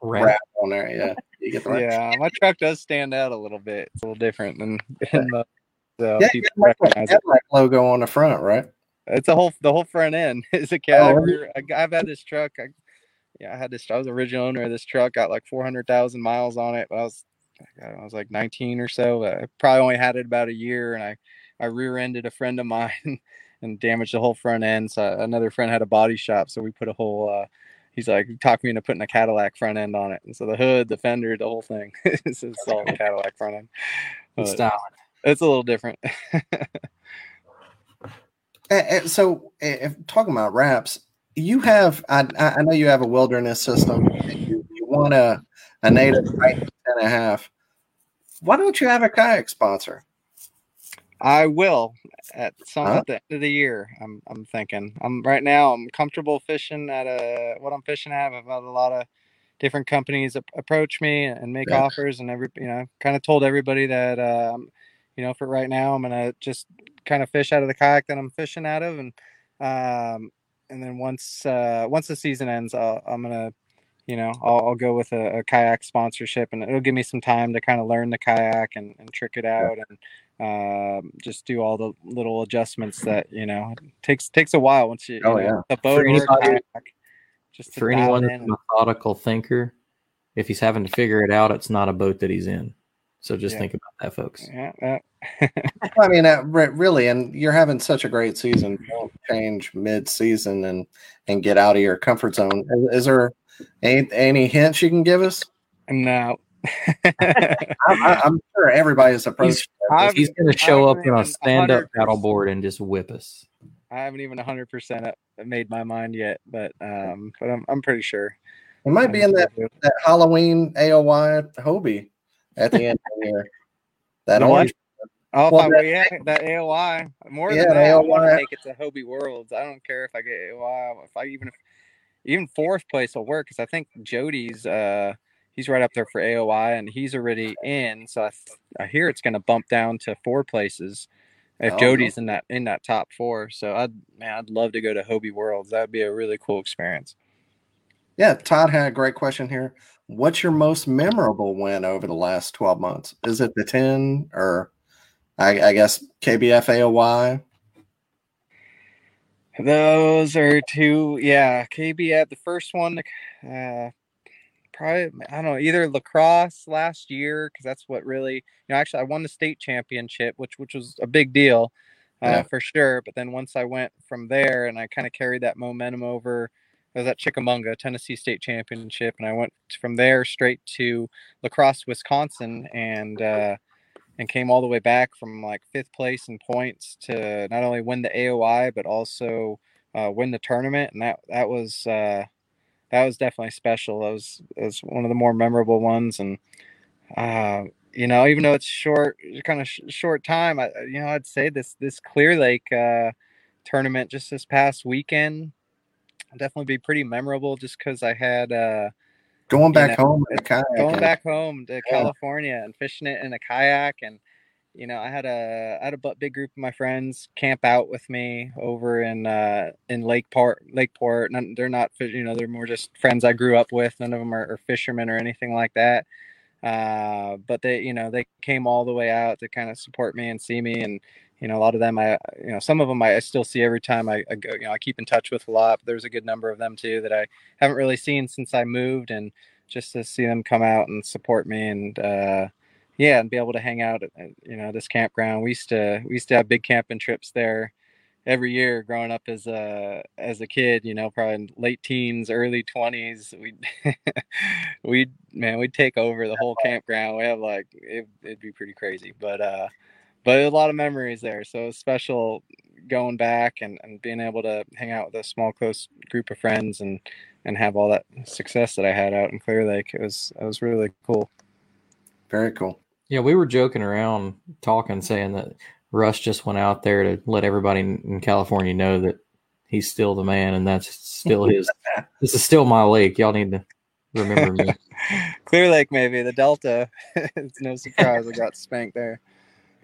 ramp. wrap on there, yeah, you get the right. Yeah, my truck does stand out a little bit. It's a little different than, than the so yeah, people like recognize it. Logo on the front, right? It's a whole the whole front end is a cab. Oh. I've had this truck. I, Yeah, I had this. I was the original owner of this truck. Got like four hundred thousand miles on it. I was, I, know, I was like nineteen or so. I probably only had it about a year, and I, I rear-ended a friend of mine and damaged the whole front end. So another friend had a body shop, so we put a whole. Uh, he's like, he talked me into putting a Cadillac front end on it, and so the hood, the fender, the whole thing. This is all Cadillac front end. It's styling. It's a little different. and, and so, if, talking about wraps. You have, I, I know you have a wilderness system. You, you want a, a native kayak and a half. Why don't you have a kayak sponsor? I will at some huh? at the end of the year. I'm I'm thinking. I'm right now. I'm comfortable fishing at a what I'm fishing at. I've had a lot of different companies approach me and make yeah. offers, and every you know, kind of told everybody that um, you know, for right now, I'm gonna just kind of fish out of the kayak that I'm fishing out of, and um, and then once uh, once the season ends, I'll, I'm gonna you know I'll, I'll go with a, a kayak sponsorship, and it'll give me some time to kind of learn the kayak and, and trick it out, yeah. and um just do all the little adjustments that you know takes takes a while once you, you oh know, yeah the boat for, anybody, kayak, just for anyone that's a methodical thinker, if he's having to figure it out, it's not a boat that he's in, so just yeah. think about that, folks. yeah that. I mean that really, and you're having such a great season, don't change mid-season and and get out of your comfort zone. Is, is there any, any hints you can give us? No. I, I, I'm sure everybody's approached. He's, he's going to show up on a stand-up paddle board and just whip us. I haven't even one hundred percent made my mind yet, but um, but I'm I'm pretty sure. It might I'm be in that, that Halloween A O Y Hobie at the end of the year. That the orange. Oh, well, that, yeah, that A O Y. More yeah, than that, A O Y. I want to make it to Hobie Worlds. I don't care if I get A O Y. If I even even fourth place will work, because I think Jody's. Uh, He's right up there for A O I, and he's already in. So I, th- I hear it's going to bump down to four places if oh, Jody's in that in that top four. So I'd man, I'd love to go to Hobie Worlds. That'd be a really cool experience. Yeah, Todd had a great question here. What's your most memorable win over the last twelve months? Is it the ten or I, I guess K B F A O I? Those are two. Yeah, K B F. The first one. Uh, Probably, I don't know, either lacrosse last year, because that's what really, you know, actually I won the state championship, which which was a big deal uh, yeah. for sure. But then once I went from there and I kind of carried that momentum over, I was at Chickamauga, Tennessee state championship. And I went from there straight to lacrosse, Wisconsin, and uh, and came all the way back from like fifth place in points to not only win the A O I, but also uh, win the tournament. And that, that was... Uh, That was definitely special. That was, that was one of the more memorable ones. And, uh, you know, even though it's short, kind of sh- short time, I, you know, I'd say this, this Clear Lake uh, tournament just this past weekend will definitely be pretty memorable, just because I had uh, going back know, home, in a kayak going back home to yeah. California and fishing it in a kayak. And, you know, I had a, I had a big group of my friends camp out with me over in, uh, in Lakeport, Lakeport. None, they're not, you know, they're more just friends I grew up with. None of them are, are fishermen or anything like that. Uh, but they, you know, they came all the way out to kind of support me and see me. And, you know, a lot of them, I, you know, some of them I, I still see every time I, I go, you know, I keep in touch with a lot. But there's a good number of them too, that I haven't really seen since I moved, and just to see them come out and support me and, uh, yeah, and be able to hang out at, you know, this campground. We used to we used to have big camping trips there every year growing up as a as a kid. You know, probably in late teens, early twenties. We we man, we'd take over the whole campground. We have like it, it'd be pretty crazy, but uh, but a lot of memories there. So it was special going back and, and being able to hang out with a small close group of friends and and have all that success that I had out in Clear Lake. It was it was really cool. Very cool. Yeah, we were joking around, talking, saying that Russ just went out there to let everybody in California know that he's still the man, and that's still his. This is still my lake. Y'all need to remember me. Clear Lake, maybe the Delta. It's no surprise I got spanked there.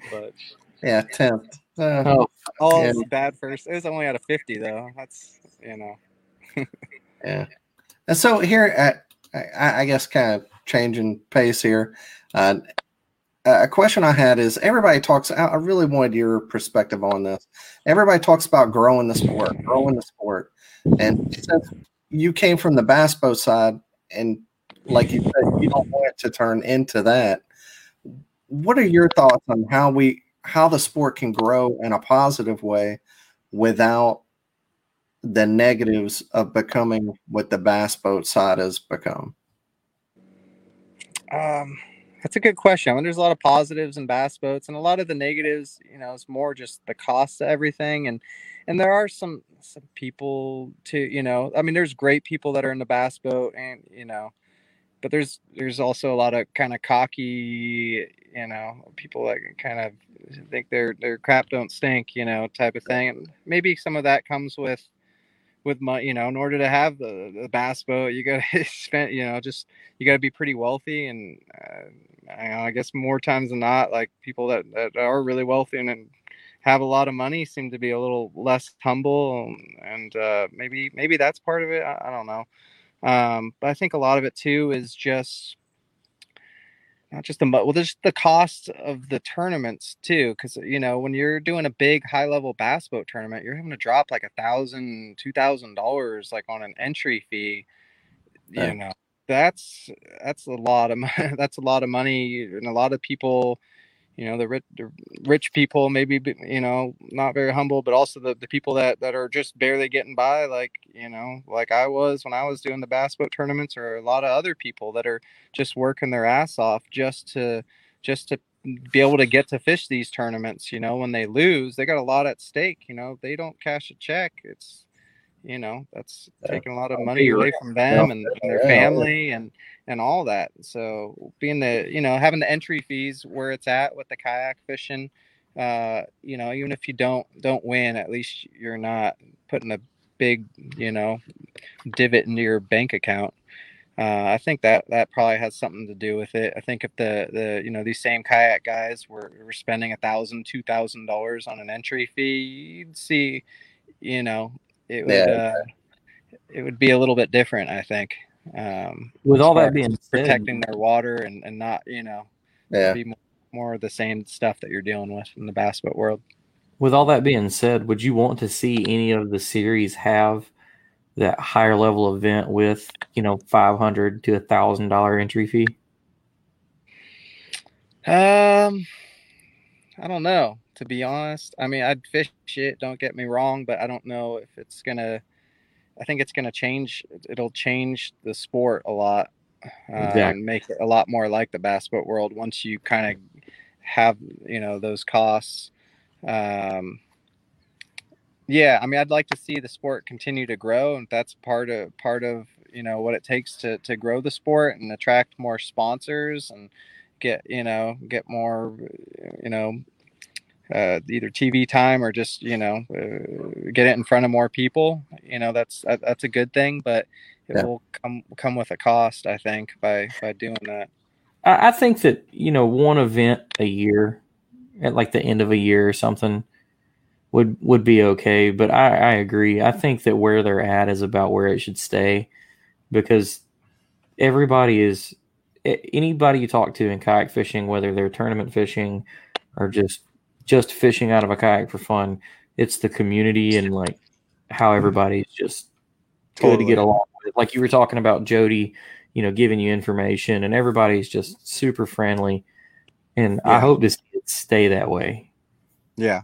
But yeah, tenth. Uh, oh, all yeah. bad first. It was only out of fifty though. That's you know. yeah, and so here, I, I, I guess, kind of changing pace here. Uh, a question I had is everybody talks. I really wanted your perspective on this. Everybody talks about growing the sport, growing the sport, and since you came from the bass boat side, and like you said, you don't want it to turn into that. What are your thoughts on how we, how the sport can grow in a positive way without the negatives of becoming what the bass boat side has become? Um. That's a good question. I mean, there's a lot of positives in bass boats, and a lot of the negatives, you know, it's more just the cost of everything. And, and there are some, some people to, you know, I mean, there's great people that are in the bass boat, and, you know, but there's, there's also a lot of kind of cocky, you know, people that kind of think their their crap don't stink, you know, type of thing. And maybe some of that comes with with money, you know. In order to have the, the bass boat, you got to spend, you know, just you got to be pretty wealthy. And uh, I, know, I guess more times than not, like people that, that are really wealthy and, and have a lot of money seem to be a little less humble. And, and uh, maybe maybe that's part of it. I, I don't know. Um, but I think a lot of it too is just not just the well, there's the cost of the tournaments too, because you know when you're doing a big high-level bass boat tournament, you're having to drop like a thousand, two thousand dollars like on an entry fee. You right. know, that's that's a lot of that's a lot of money, and a lot of people, you know, the rich, the rich people maybe you know not very humble, but also the, the people that that are just barely getting by, like you know, like I was when I was doing the bass boat tournaments, or a lot of other people that are just working their ass off just to just to be able to get to fish these tournaments. You know, when they lose, they got a lot at stake. You know, they don't cash a check. It's you know that's taking a lot of money away from them and, and their family and and all that. So being the you know having the entry fees where it's at with the kayak fishing, uh you know even if you don't don't win, at least you're not putting a big you know divot into your bank account. uh I think that that probably has something to do with it. I think if the the you know these same kayak guys were, were spending a thousand two thousand dollars on an entry fee, you'd see you know It would, yeah. uh, it would be a little bit different, I think. Um, With all that being said, protecting their water and, and not, you know, yeah. be more, more of the same stuff that you're dealing with in the bass boat world. With all that being said, would you want to see any of the series have that higher level event with, you know, five hundred dollars to one thousand dollars entry fee? Um, I don't know. To be honest, I mean, I'd fish it, don't get me wrong, but I don't know if it's going to, I think it's going to change. It'll change the sport a lot uh, exactly. and make it a lot more like the bass boat world. Once you kind of have, you know, those costs. Um, yeah. I mean, I'd like to see the sport continue to grow, and that's part of, part of, you know, what it takes to, to grow the sport and attract more sponsors and get, you know, get more, you know, Uh, either T V time or just, you know, uh, get it in front of more people. You know, that's that's a good thing, but it yeah. will come come with a cost, I think, by, by doing that. I think that, you know, one event a year at like the end of a year or something would would be okay. But I, I agree. I think that where they're at is about where it should stay, because everybody is, anybody you talk to in kayak fishing, whether they're tournament fishing or just just fishing out of a kayak for fun, it's the community and like how everybody's just totally. good to get along with. Like you were talking about Jody, you know, giving you information, and everybody's just super friendly. And yeah. I hope this stay that way. Yeah,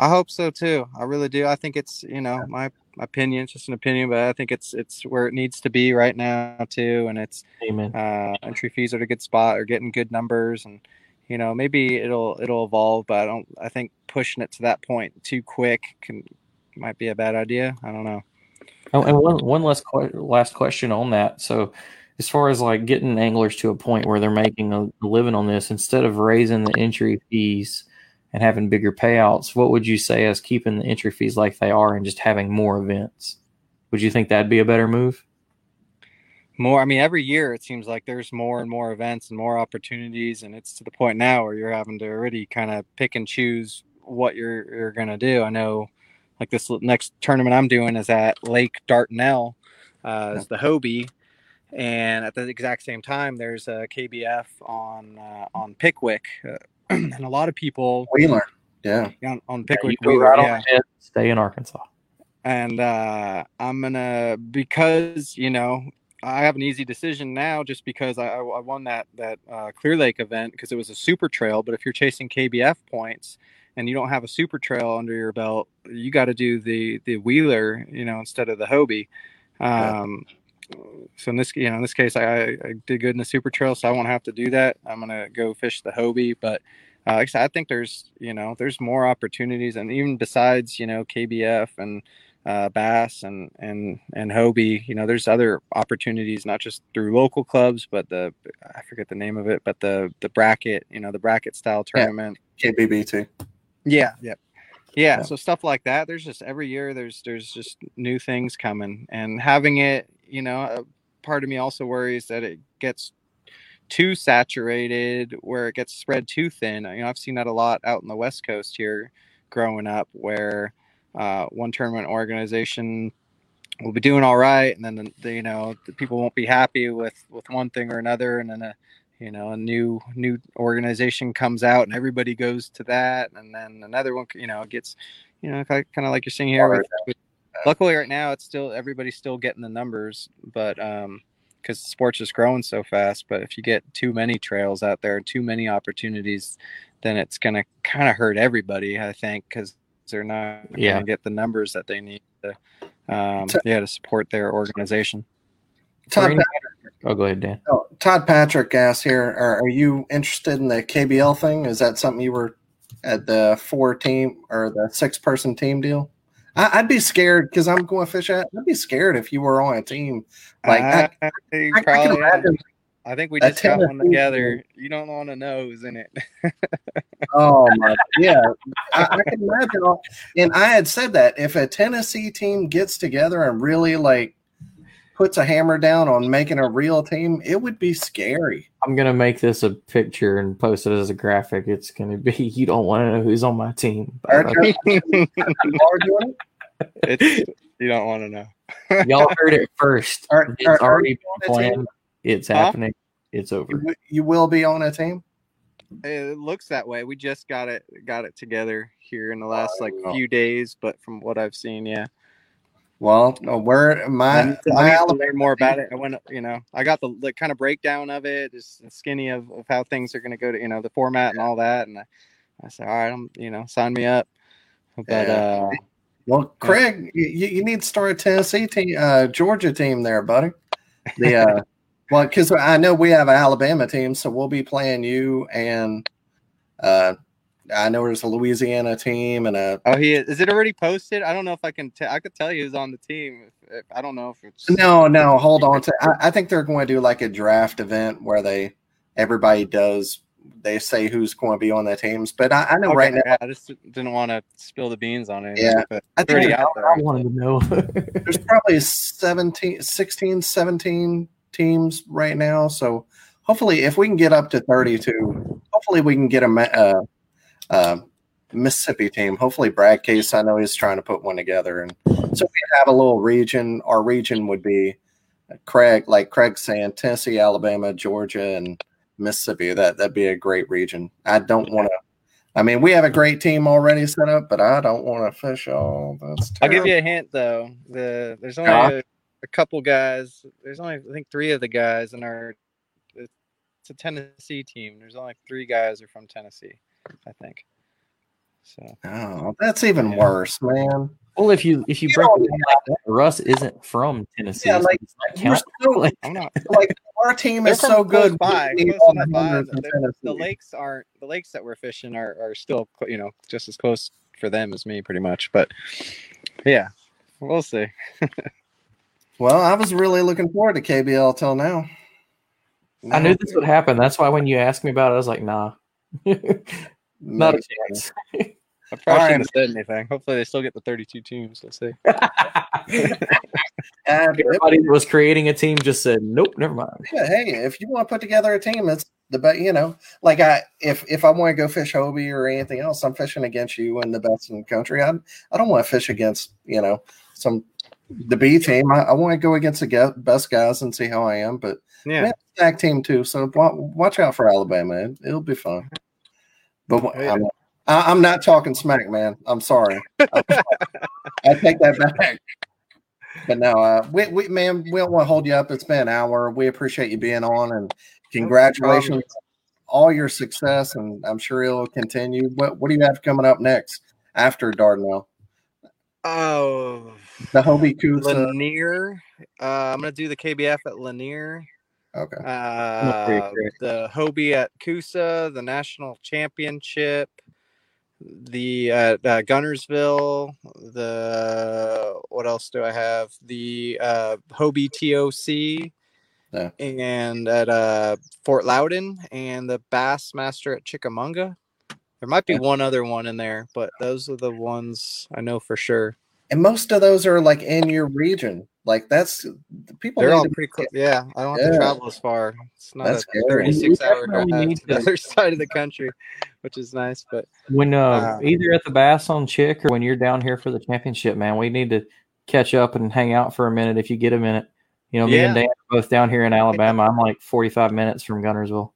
I hope so too. I really do. I think it's, you know, my, my opinion, it's just an opinion, but I think it's, it's where it needs to be right now too. And it's, Amen. uh, entry fees are at a good spot, or getting good numbers, and, you know, maybe it'll it'll evolve, but I don't. I think pushing it to that point too quick can might be a bad idea. I don't know. Oh, and one one last qu- last question on that. So, as far as like getting anglers to a point where they're making a living on this, instead of raising the entry fees and having bigger payouts, what would you say as keeping the entry fees like they are and just having more events? Would you think that'd be a better move? More, I mean, every year it seems like there's more and more events and more opportunities, and it's to the point now where you're having to already kind of pick and choose what you're you're gonna do. I know, like this next tournament I'm doing is at Lake Dartnell, uh, is the Hobie, and at the exact same time there's a K B F on uh, on Pickwick, uh, and a lot of people Wheeler, yeah, on, on Pickwick, yeah, you go right Wheeler, on yeah. stay in Arkansas, and uh, I'm gonna because you know. I have an easy decision now just because I, I won that, that uh, Clear Lake event because it was a super trail. But if you're chasing K B F points and you don't have a super trail under your belt, you got to do the, the Wheeler, you know, instead of the Hobie. Um, yeah. So in this, you know, in this case, I, I did good in the super trail, so I won't have to do that. I'm going to go fish the Hobie. But uh, I think there's, you know, there's more opportunities. And even besides, you know, K B F and uh, Bass and, and, and Hobie. You know, there's other opportunities, not just through local clubs, but the, I forget the name of it, but the, the bracket, you know, the bracket style tournament. Yeah. K B B too. Yeah. Yeah. Yeah, yeah. So stuff like that. There's just every year there's, there's just new things coming, and having it, you know, a part of me also worries that it gets too saturated, where it gets spread too thin. You know, I've seen that a lot out in the West Coast here growing up, where uh, one tournament organization will be doing all right, and then the, the, you know, the people won't be happy with, with one thing or another, and then a, you know, a new new organization comes out, and everybody goes to that, and then another one, you know, gets, you know, kind of like you're seeing here. With, with, luckily, right now, it's still everybody's still getting the numbers, but. Um, because the sport's just growing so fast. But if you get too many trails out there, too many opportunities, then it's going to kind of hurt everybody, I think, because they're not yeah. going to get the numbers that they need to, um, Todd, yeah, to support their organization. Todd Patrick, oh, go ahead, Dan. Oh, Todd Patrick asks here, are, are you interested in the K B L thing? Is that something you were at the four team or the six person team deal? I, I'd be scared because I'm going to fish at. I'd be scared if you were on a team. Like I, I, I, I, probably, I, I think we just got one together. You don't want to know who's in it. Oh my, yeah, I, I can imagine. All, and I had said that if a Tennessee team gets together and really like puts a hammer down on making a real team, it would be scary. I'm gonna make this a picture and post it as a graphic. It's gonna be, you don't want to know who's on my team. It's, you don't want to know. Y'all heard it first. Are, it's are, already been planned. It's huh? happening. It's over. You, you will be on a team. It looks that way. We just got it got it together here in the last oh, like oh. few days, but from what I've seen, yeah. Well, where my I learned more about it. I went, you know, I got the, the kind of breakdown of it, just skinny of, of how things are going to go to, you know, the format and all that. And I, I said, all right, I'm, you know, sign me up. But yeah. uh, well, Craig, yeah. you, you need to start a Tennessee team, uh, Georgia team there, buddy. The uh, well, because I know we have an Alabama team, so we'll be playing you and. Uh, I know there's a Louisiana team and a. Oh, he is. Is it already posted? I don't know if I can. T- I could tell you who's on the team. If, if, I don't know if it's. No, no, hold on. To, I, I think they're going to do like a draft event where they everybody does. They say who's going to be on the teams, but I, I know okay, right now. I just didn't want to spill the beans on it. Yeah, but I think I, I wanted to know. There's probably seventeen, sixteen, seventeen teams right now. So hopefully, if we can get up to thirty-two, hopefully we can get a. Uh, Uh, Mississippi team. Hopefully Brad Case, I know he's trying to put one together. And so we have a little region. Our region would be Craig, like Craig's saying, Tennessee, Alabama, Georgia, and Mississippi. That, that'd be a great region. I don't want to – I mean, we have a great team already set up, but I don't want to fish all. That's terrible. I'll give you a hint, though. The There's only uh-huh. a, a couple guys. There's only, I think, three of the guys in our – it's a Tennessee team. There's only three guys are from Tennessee. I think so. Oh, that's even yeah. worse, man. Well, if you if you, you break it down like that, Russ isn't from Tennessee. Yeah, like, so we're still, like, I'm not. Like our team is so good. By, the, the, the lakes aren't the lakes that we're fishing are, are still, you know, just as close for them as me, pretty much. But yeah, we'll see. Well, I was really looking forward to K B L till now. I knew this would happen. That's why when you asked me about it, I was like, nah. Not a chance. I probably shouldn't have said anything. Hopefully they still get the thirty-two teams. Let's see. Everybody that was creating a team just said, nope, never mind. Yeah, hey, if you want to put together a team, it's the best, you know, like I if if I want to go fish Hobie or anything else, I'm fishing against you and the best in the country. I I don't want to fish against, you know, some the B team. I, I want to go against the best guys and see how I am, but yeah, we have a stack team too, so watch out for Alabama. It, it'll be fun. But I'm, I'm not talking smack, man. I'm sorry. I take that back. But no, uh, we, we, man, we don't want to hold you up. It's been an hour. We appreciate you being on, and congratulations on all your success. And I'm sure it'll continue. What What do you have coming up next after Dardanelle? Oh, the Hobie Coosa. Lanier. Uh, I'm gonna do the K B F at Lanier. Okay. Uh, the Hobie at Coosa, the national championship, the uh, uh, Guntersville, the, what else do I have? The uh, Hobie T O C, yeah. and at uh, Fort Loudon, and the Bassmaster at Chickamauga. There might be yeah. one other one in there, but those are the ones I know for sure. And most of those are like in your region. Like that's people. They're all pretty close. Yeah, I don't have yeah. to travel as far. It's not that's a thirty-six hour drive to the other side of the country, which is nice. But when uh, uh, either at the Bass on Chick or when you're down here for the championship, man, we need to catch up and hang out for a minute if you get a minute. You know, me yeah. and Dan are both down here in Alabama. I'm like forty-five minutes from Guntersville.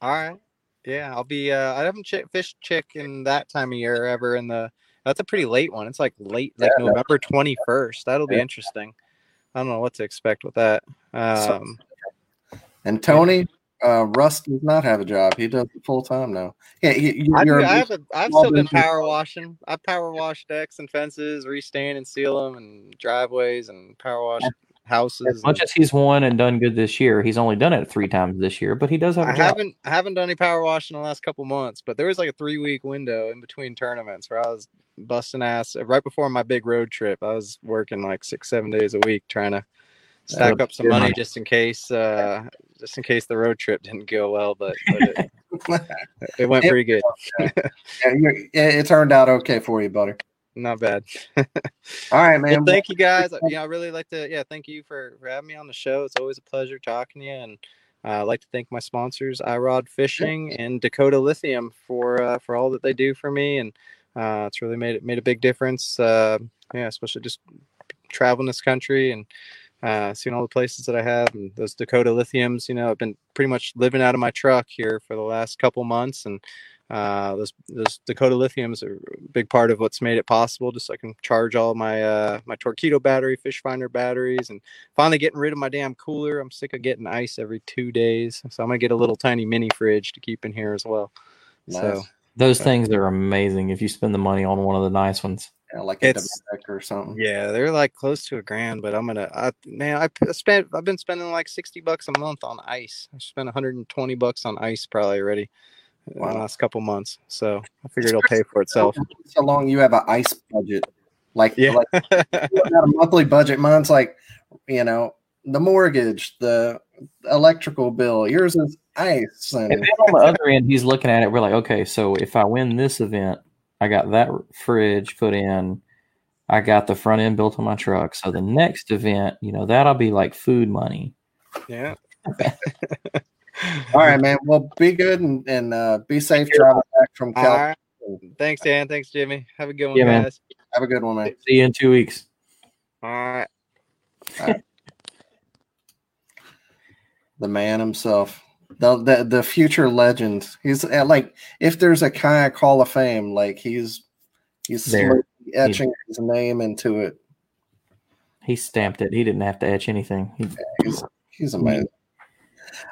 All right. Yeah, I'll be. Uh, I haven't ch- fished Chick in that time of year ever. In the that's a pretty late one. It's like late, like yeah, November twenty-first. That'll be yeah. interesting. I don't know what to expect with that. Um, and Tony, uh, Russ does not have a job. He does it full time now. Yeah, he, he, I do, I have a, I've still been power washing. I power wash decks and fences, restain and seal them, and driveways and power wash houses. As much as he's won and done good this year, he's only done it three times this year, but he does have a I job. Haven't, I haven't done any power washing in the last couple months, but there was like a three-week window in between tournaments where I was – busting ass right before my big road trip. I was working like six, seven days a week trying to stack up some money just in case, uh, just in case the road trip didn't go well. But, but it, it went pretty good. it, it turned out okay for you, buddy. Not bad. All right, man. Well, thank you guys. Yeah, I really like to. Yeah, thank you for, for having me on the show. It's always a pleasure talking to you, and uh, I'd like to thank my sponsors, iRod Fishing and Dakota Lithium, for uh, for all that they do for me. And Uh, it's really made it made a big difference. Uh, yeah, especially just traveling this country and uh, seeing all the places that I have, and those Dakota Lithiums. You know, I've been pretty much living out of my truck here for the last couple months, and uh, those those Dakota Lithiums are a big part of what's made it possible. Just so I can charge all my uh, my Torquedo battery, fish finder batteries, and finally getting rid of my damn cooler. I'm sick of getting ice every two days, so I'm gonna get a little tiny mini fridge to keep in here as well. Nice. So. Those things are amazing if you spend the money on one of the nice ones. Yeah, like a Domestic or something. Yeah, they're like close to a grand, but I'm gonna. I, man, I spent. I've been spending like sixty bucks a month on ice. I spent one hundred and twenty bucks on ice probably already wow. in the last couple months. So I figured it'll pay for itself. How long you have an ice budget? Like yeah, like, not a monthly budget. Mine's like, you know, the mortgage, the electrical bill. Yours is. Nice. And then on the other end, he's looking at it. We're like, okay, so if I win this event, I got that fridge put in. I got the front end built on my truck. So the next event, you know, that'll be like food money. Yeah. All right, man. Well, be good and, and uh, be safe traveling back from California. Right. Thanks, Dan. Thanks, Jimmy. Have a good one, yeah, guys. Man. Have a good one, man. See you in two weeks. All right. All right. The man himself. The, the the future legend. He's like, if there's a kayak hall of fame, like he's he's there. etching he, his name into it. He stamped it. He didn't have to etch anything. He, yeah, he's, he's amazing.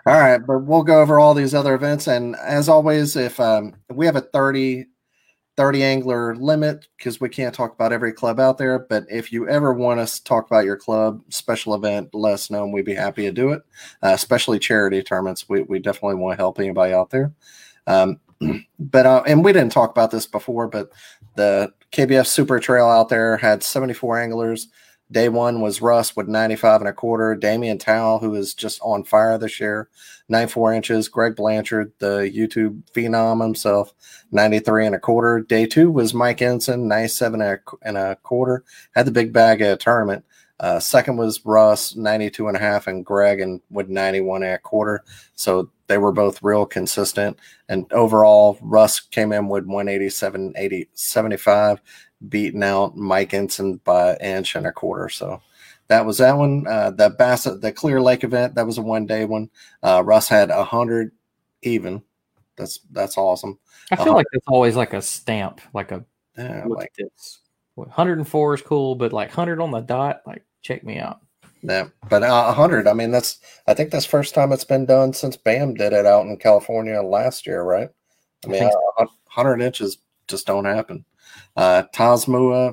Yeah. All right, but we'll go over all these other events. And as always, if um we have a thirty, thirty angler limit because we can't talk about every club out there. But if you ever want us to talk about your club special event, let us know and we'd be happy to do it. Uh, especially charity tournaments. We we definitely want to help anybody out there. Um, but, uh, and we didn't talk about this before, but the K B F Super Trail out there had seventy-four anglers. Day one was Russ with ninety-five and a quarter. Damian Towle, who is just on fire this year, ninety-four inches. Greg Blanchard, the YouTube phenom himself, ninety-three and a quarter. Day two was Mike Ensign, ninety-seven and a quarter. Had the big bag at a tournament. Uh, second was Russ, ninety-two and a half, and Greg and with ninety-one and a quarter. So they were both real consistent. And overall, Russ came in with one eighty-seven, eighty, seventy-five. Beating out Mike Ensign by an inch and a quarter. So that was that one. Uh, the Bass, the Clear Lake event, that was a one day one. Uh, Russ had a hundred even. That's that's awesome. I feel like it's always like a stamp, like a yeah, like this. one hundred four is cool, but like one hundred on the dot, like check me out. Yeah, but a uh, hundred. I mean, that's I think that's first time it's been done since Bam did it out in California last year, right? I mean, I think so. uh, one hundred inches just don't happen. Uh, Tasmua, uh,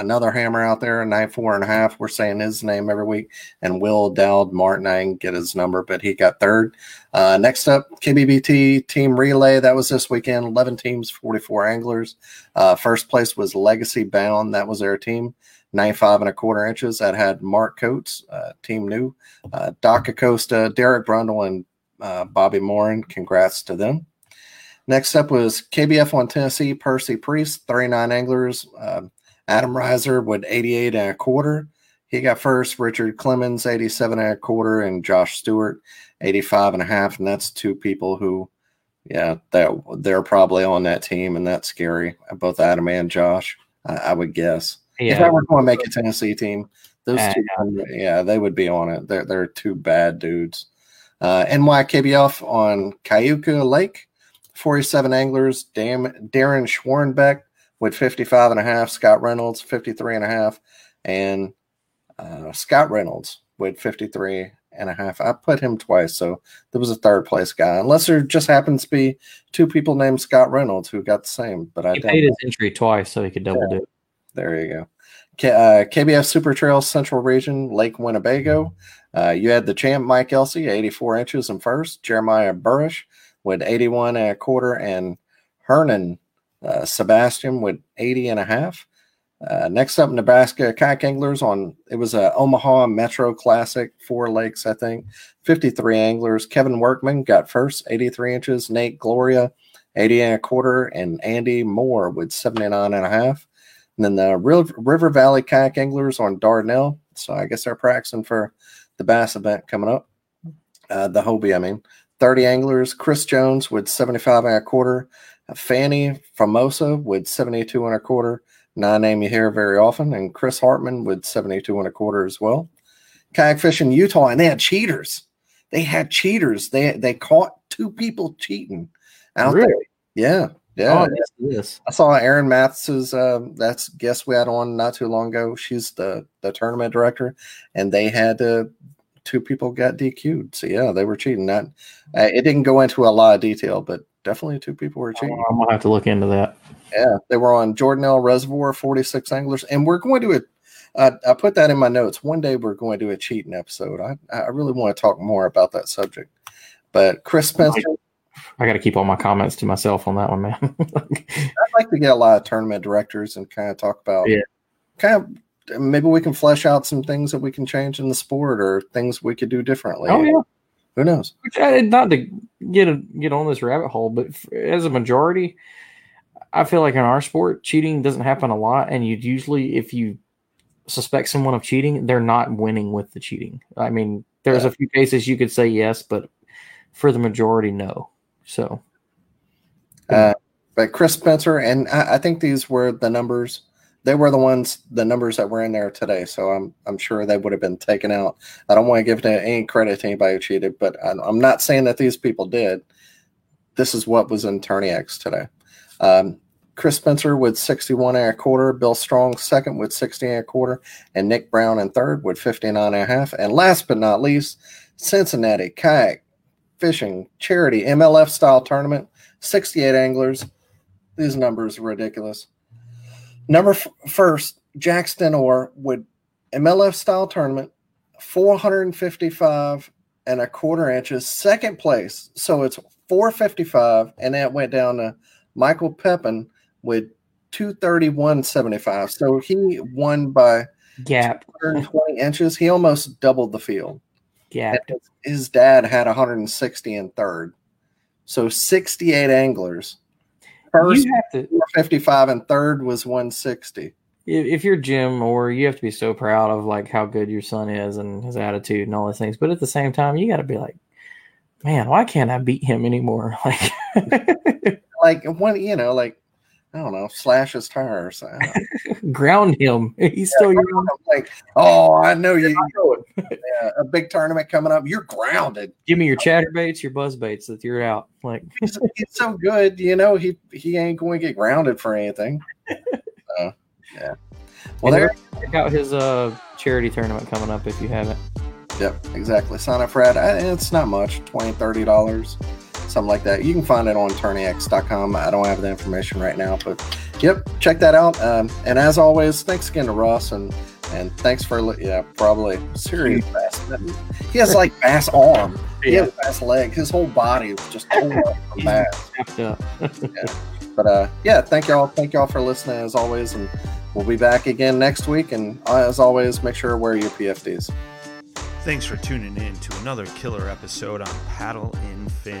another hammer out there, a nine four and a half. We're saying his name every week. And Will Dowd Martin, I didn't get his number, but he got third. Uh, next up, K B B T Team Relay. That was this weekend. Eleven teams, forty-four anglers. Uh, first place was Legacy Bound. That was their team. ninety-five and a quarter inches. That had Mark Coates, uh, Team New, uh, Doc Acosta, Derek Brundle, and uh, Bobby Morin. Congrats to them. Next up was K B F on Tennessee, Percy Priest, thirty-nine anglers. Um, Adam Reiser with eighty-eight and a quarter. He got first. Richard Clemens, eighty-seven and a quarter, and Josh Stewart, eighty-five and a half. And that's two people who, yeah, that they're probably on that team, and that's scary. Both Adam and Josh, I, I would guess. Yeah. If I were going to make a Tennessee team, those uh, two, yeah, they would be on it. They're they're two bad dudes. Uh, N Y K B F on Cayuga Lake. forty-seven anglers, Dam- Darren Schwarnbeck with fifty-five and a half, Scott Reynolds, fifty-three and a half, and uh, Scott Reynolds with fifty-three and a half. I put him twice, so there was a third place guy, unless there just happens to be two people named Scott Reynolds who got the same. But I he paid his entry twice, so he could double yeah. do it. There you go. K- uh, K B F Super Trail Central Region, Lake Winnebago. Uh, you had the champ, Mike Elsey, eighty-four inches in first, Jeremiah Burrish with eighty-one and a quarter, and Hernan uh, Sebastian with eighty and a half. Uh, next up, Nebraska Kayak Anglers on, it was a Omaha Metro Classic, four lakes, I think, fifty-three anglers. Kevin Workman got first, eighty-three inches. Nate Gloria, eighty and a quarter, and Andy Moore with seventy-nine and a half. And then the Real River Valley Kayak Anglers on Dardanelle. So I guess they're practicing for the Bass event coming up. Uh, the Hobie, I mean. thirty anglers, Chris Jones with seventy-five and a quarter, Fanny Formosa with seventy-two and a quarter, not a name you hear very often, and Chris Hartman with seventy-two and a quarter as well. Kayak Fishing Utah, and they had cheaters. They had cheaters. They they caught two people cheating out really? there. Yeah. Yeah. Oh, yes. I saw Aaron Mathis's, uh, that's guest we had on not too long ago. She's the, the tournament director, and they had to – two people got D Q'd. So, yeah, they were cheating. Not, uh, it didn't go into a lot of detail, but definitely two people were cheating. I'm going to have to look into that. Yeah, they were on Jordanelle Reservoir, forty-six anglers. And we're going to – uh, I put that in my notes. One day we're going to do a cheating episode. I, I really want to talk more about that subject. But Chris Spencer – I got to keep all my comments to myself on that one, man. I'd like to get a lot of tournament directors and kind of talk about yeah. – kind of – maybe we can flesh out some things that we can change in the sport or things we could do differently. Oh, yeah. Who knows? Not to get a, get on this rabbit hole, but as a majority, I feel like in our sport, cheating doesn't happen a lot. And you'd usually, if you suspect someone of cheating, they're not winning with the cheating. I mean, there's yeah. a few cases you could say yes, but for the majority, no. So, uh, but Chris Spencer, and I, I think these were the numbers. They were the ones, the numbers that were in there today, so I'm I'm sure they would have been taken out. I don't want to give any credit to anybody who cheated, but I'm not saying that these people did. This is what was in Tourney X today. Um, Chris Spencer with sixty-one and a quarter, Bill Strong second with sixty and a quarter, and Nick Brown in third with fifty-nine and a half. And last but not least, Cincinnati Kayak Fishing Charity M L F-style tournament, sixty-eight anglers. These numbers are ridiculous. Number f- first, Jack Stenor with M L F style tournament, four hundred fifty-five and a quarter inches. Second place, so it's four fifty-five, and that went down to Michael Pepin with two thirty-one seventy-five. So he won by Gap. two hundred twenty inches. He almost doubled the field. Gap. And his dad had one hundred sixty in third. So sixty-eight anglers. First, you have to, four fifty-five and third was one sixty. If you're Jim Moore, you have to be so proud of like how good your son is and his attitude and all those things. But at the same time, you got to be like, man, why can't I beat him anymore? Like, like when you know, like I don't know, slash his tires, ground him. He's yeah, still young. Like, oh, I know you. Yeah, a big tournament coming up. You're grounded. Give me your chatterbaits, your buzzbaits. That you're out. Like he's, he's so good, you know. He he ain't going to get grounded for anything. So, yeah. Well, and there. Check out his uh charity tournament coming up if you haven't. Yep, exactly. Sign up for that. It's not much, twenty dollars, thirty dollars. something like that. You can find it on tourney x dot com. I don't have the information right now, but yep, check that out. Um, and as always, thanks again to Russ, and and thanks for yeah, probably serious bass. He has like bass arm, he has bass leg, his whole body was just from bass. Yeah. But uh, yeah, thank y'all, thank y'all for listening as always, and we'll be back again next week. And as always, make sure to wear your P F Ds. Thanks for tuning in to another killer episode on Paddle and Fin.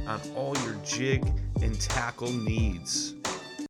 on all your jig and tackle needs.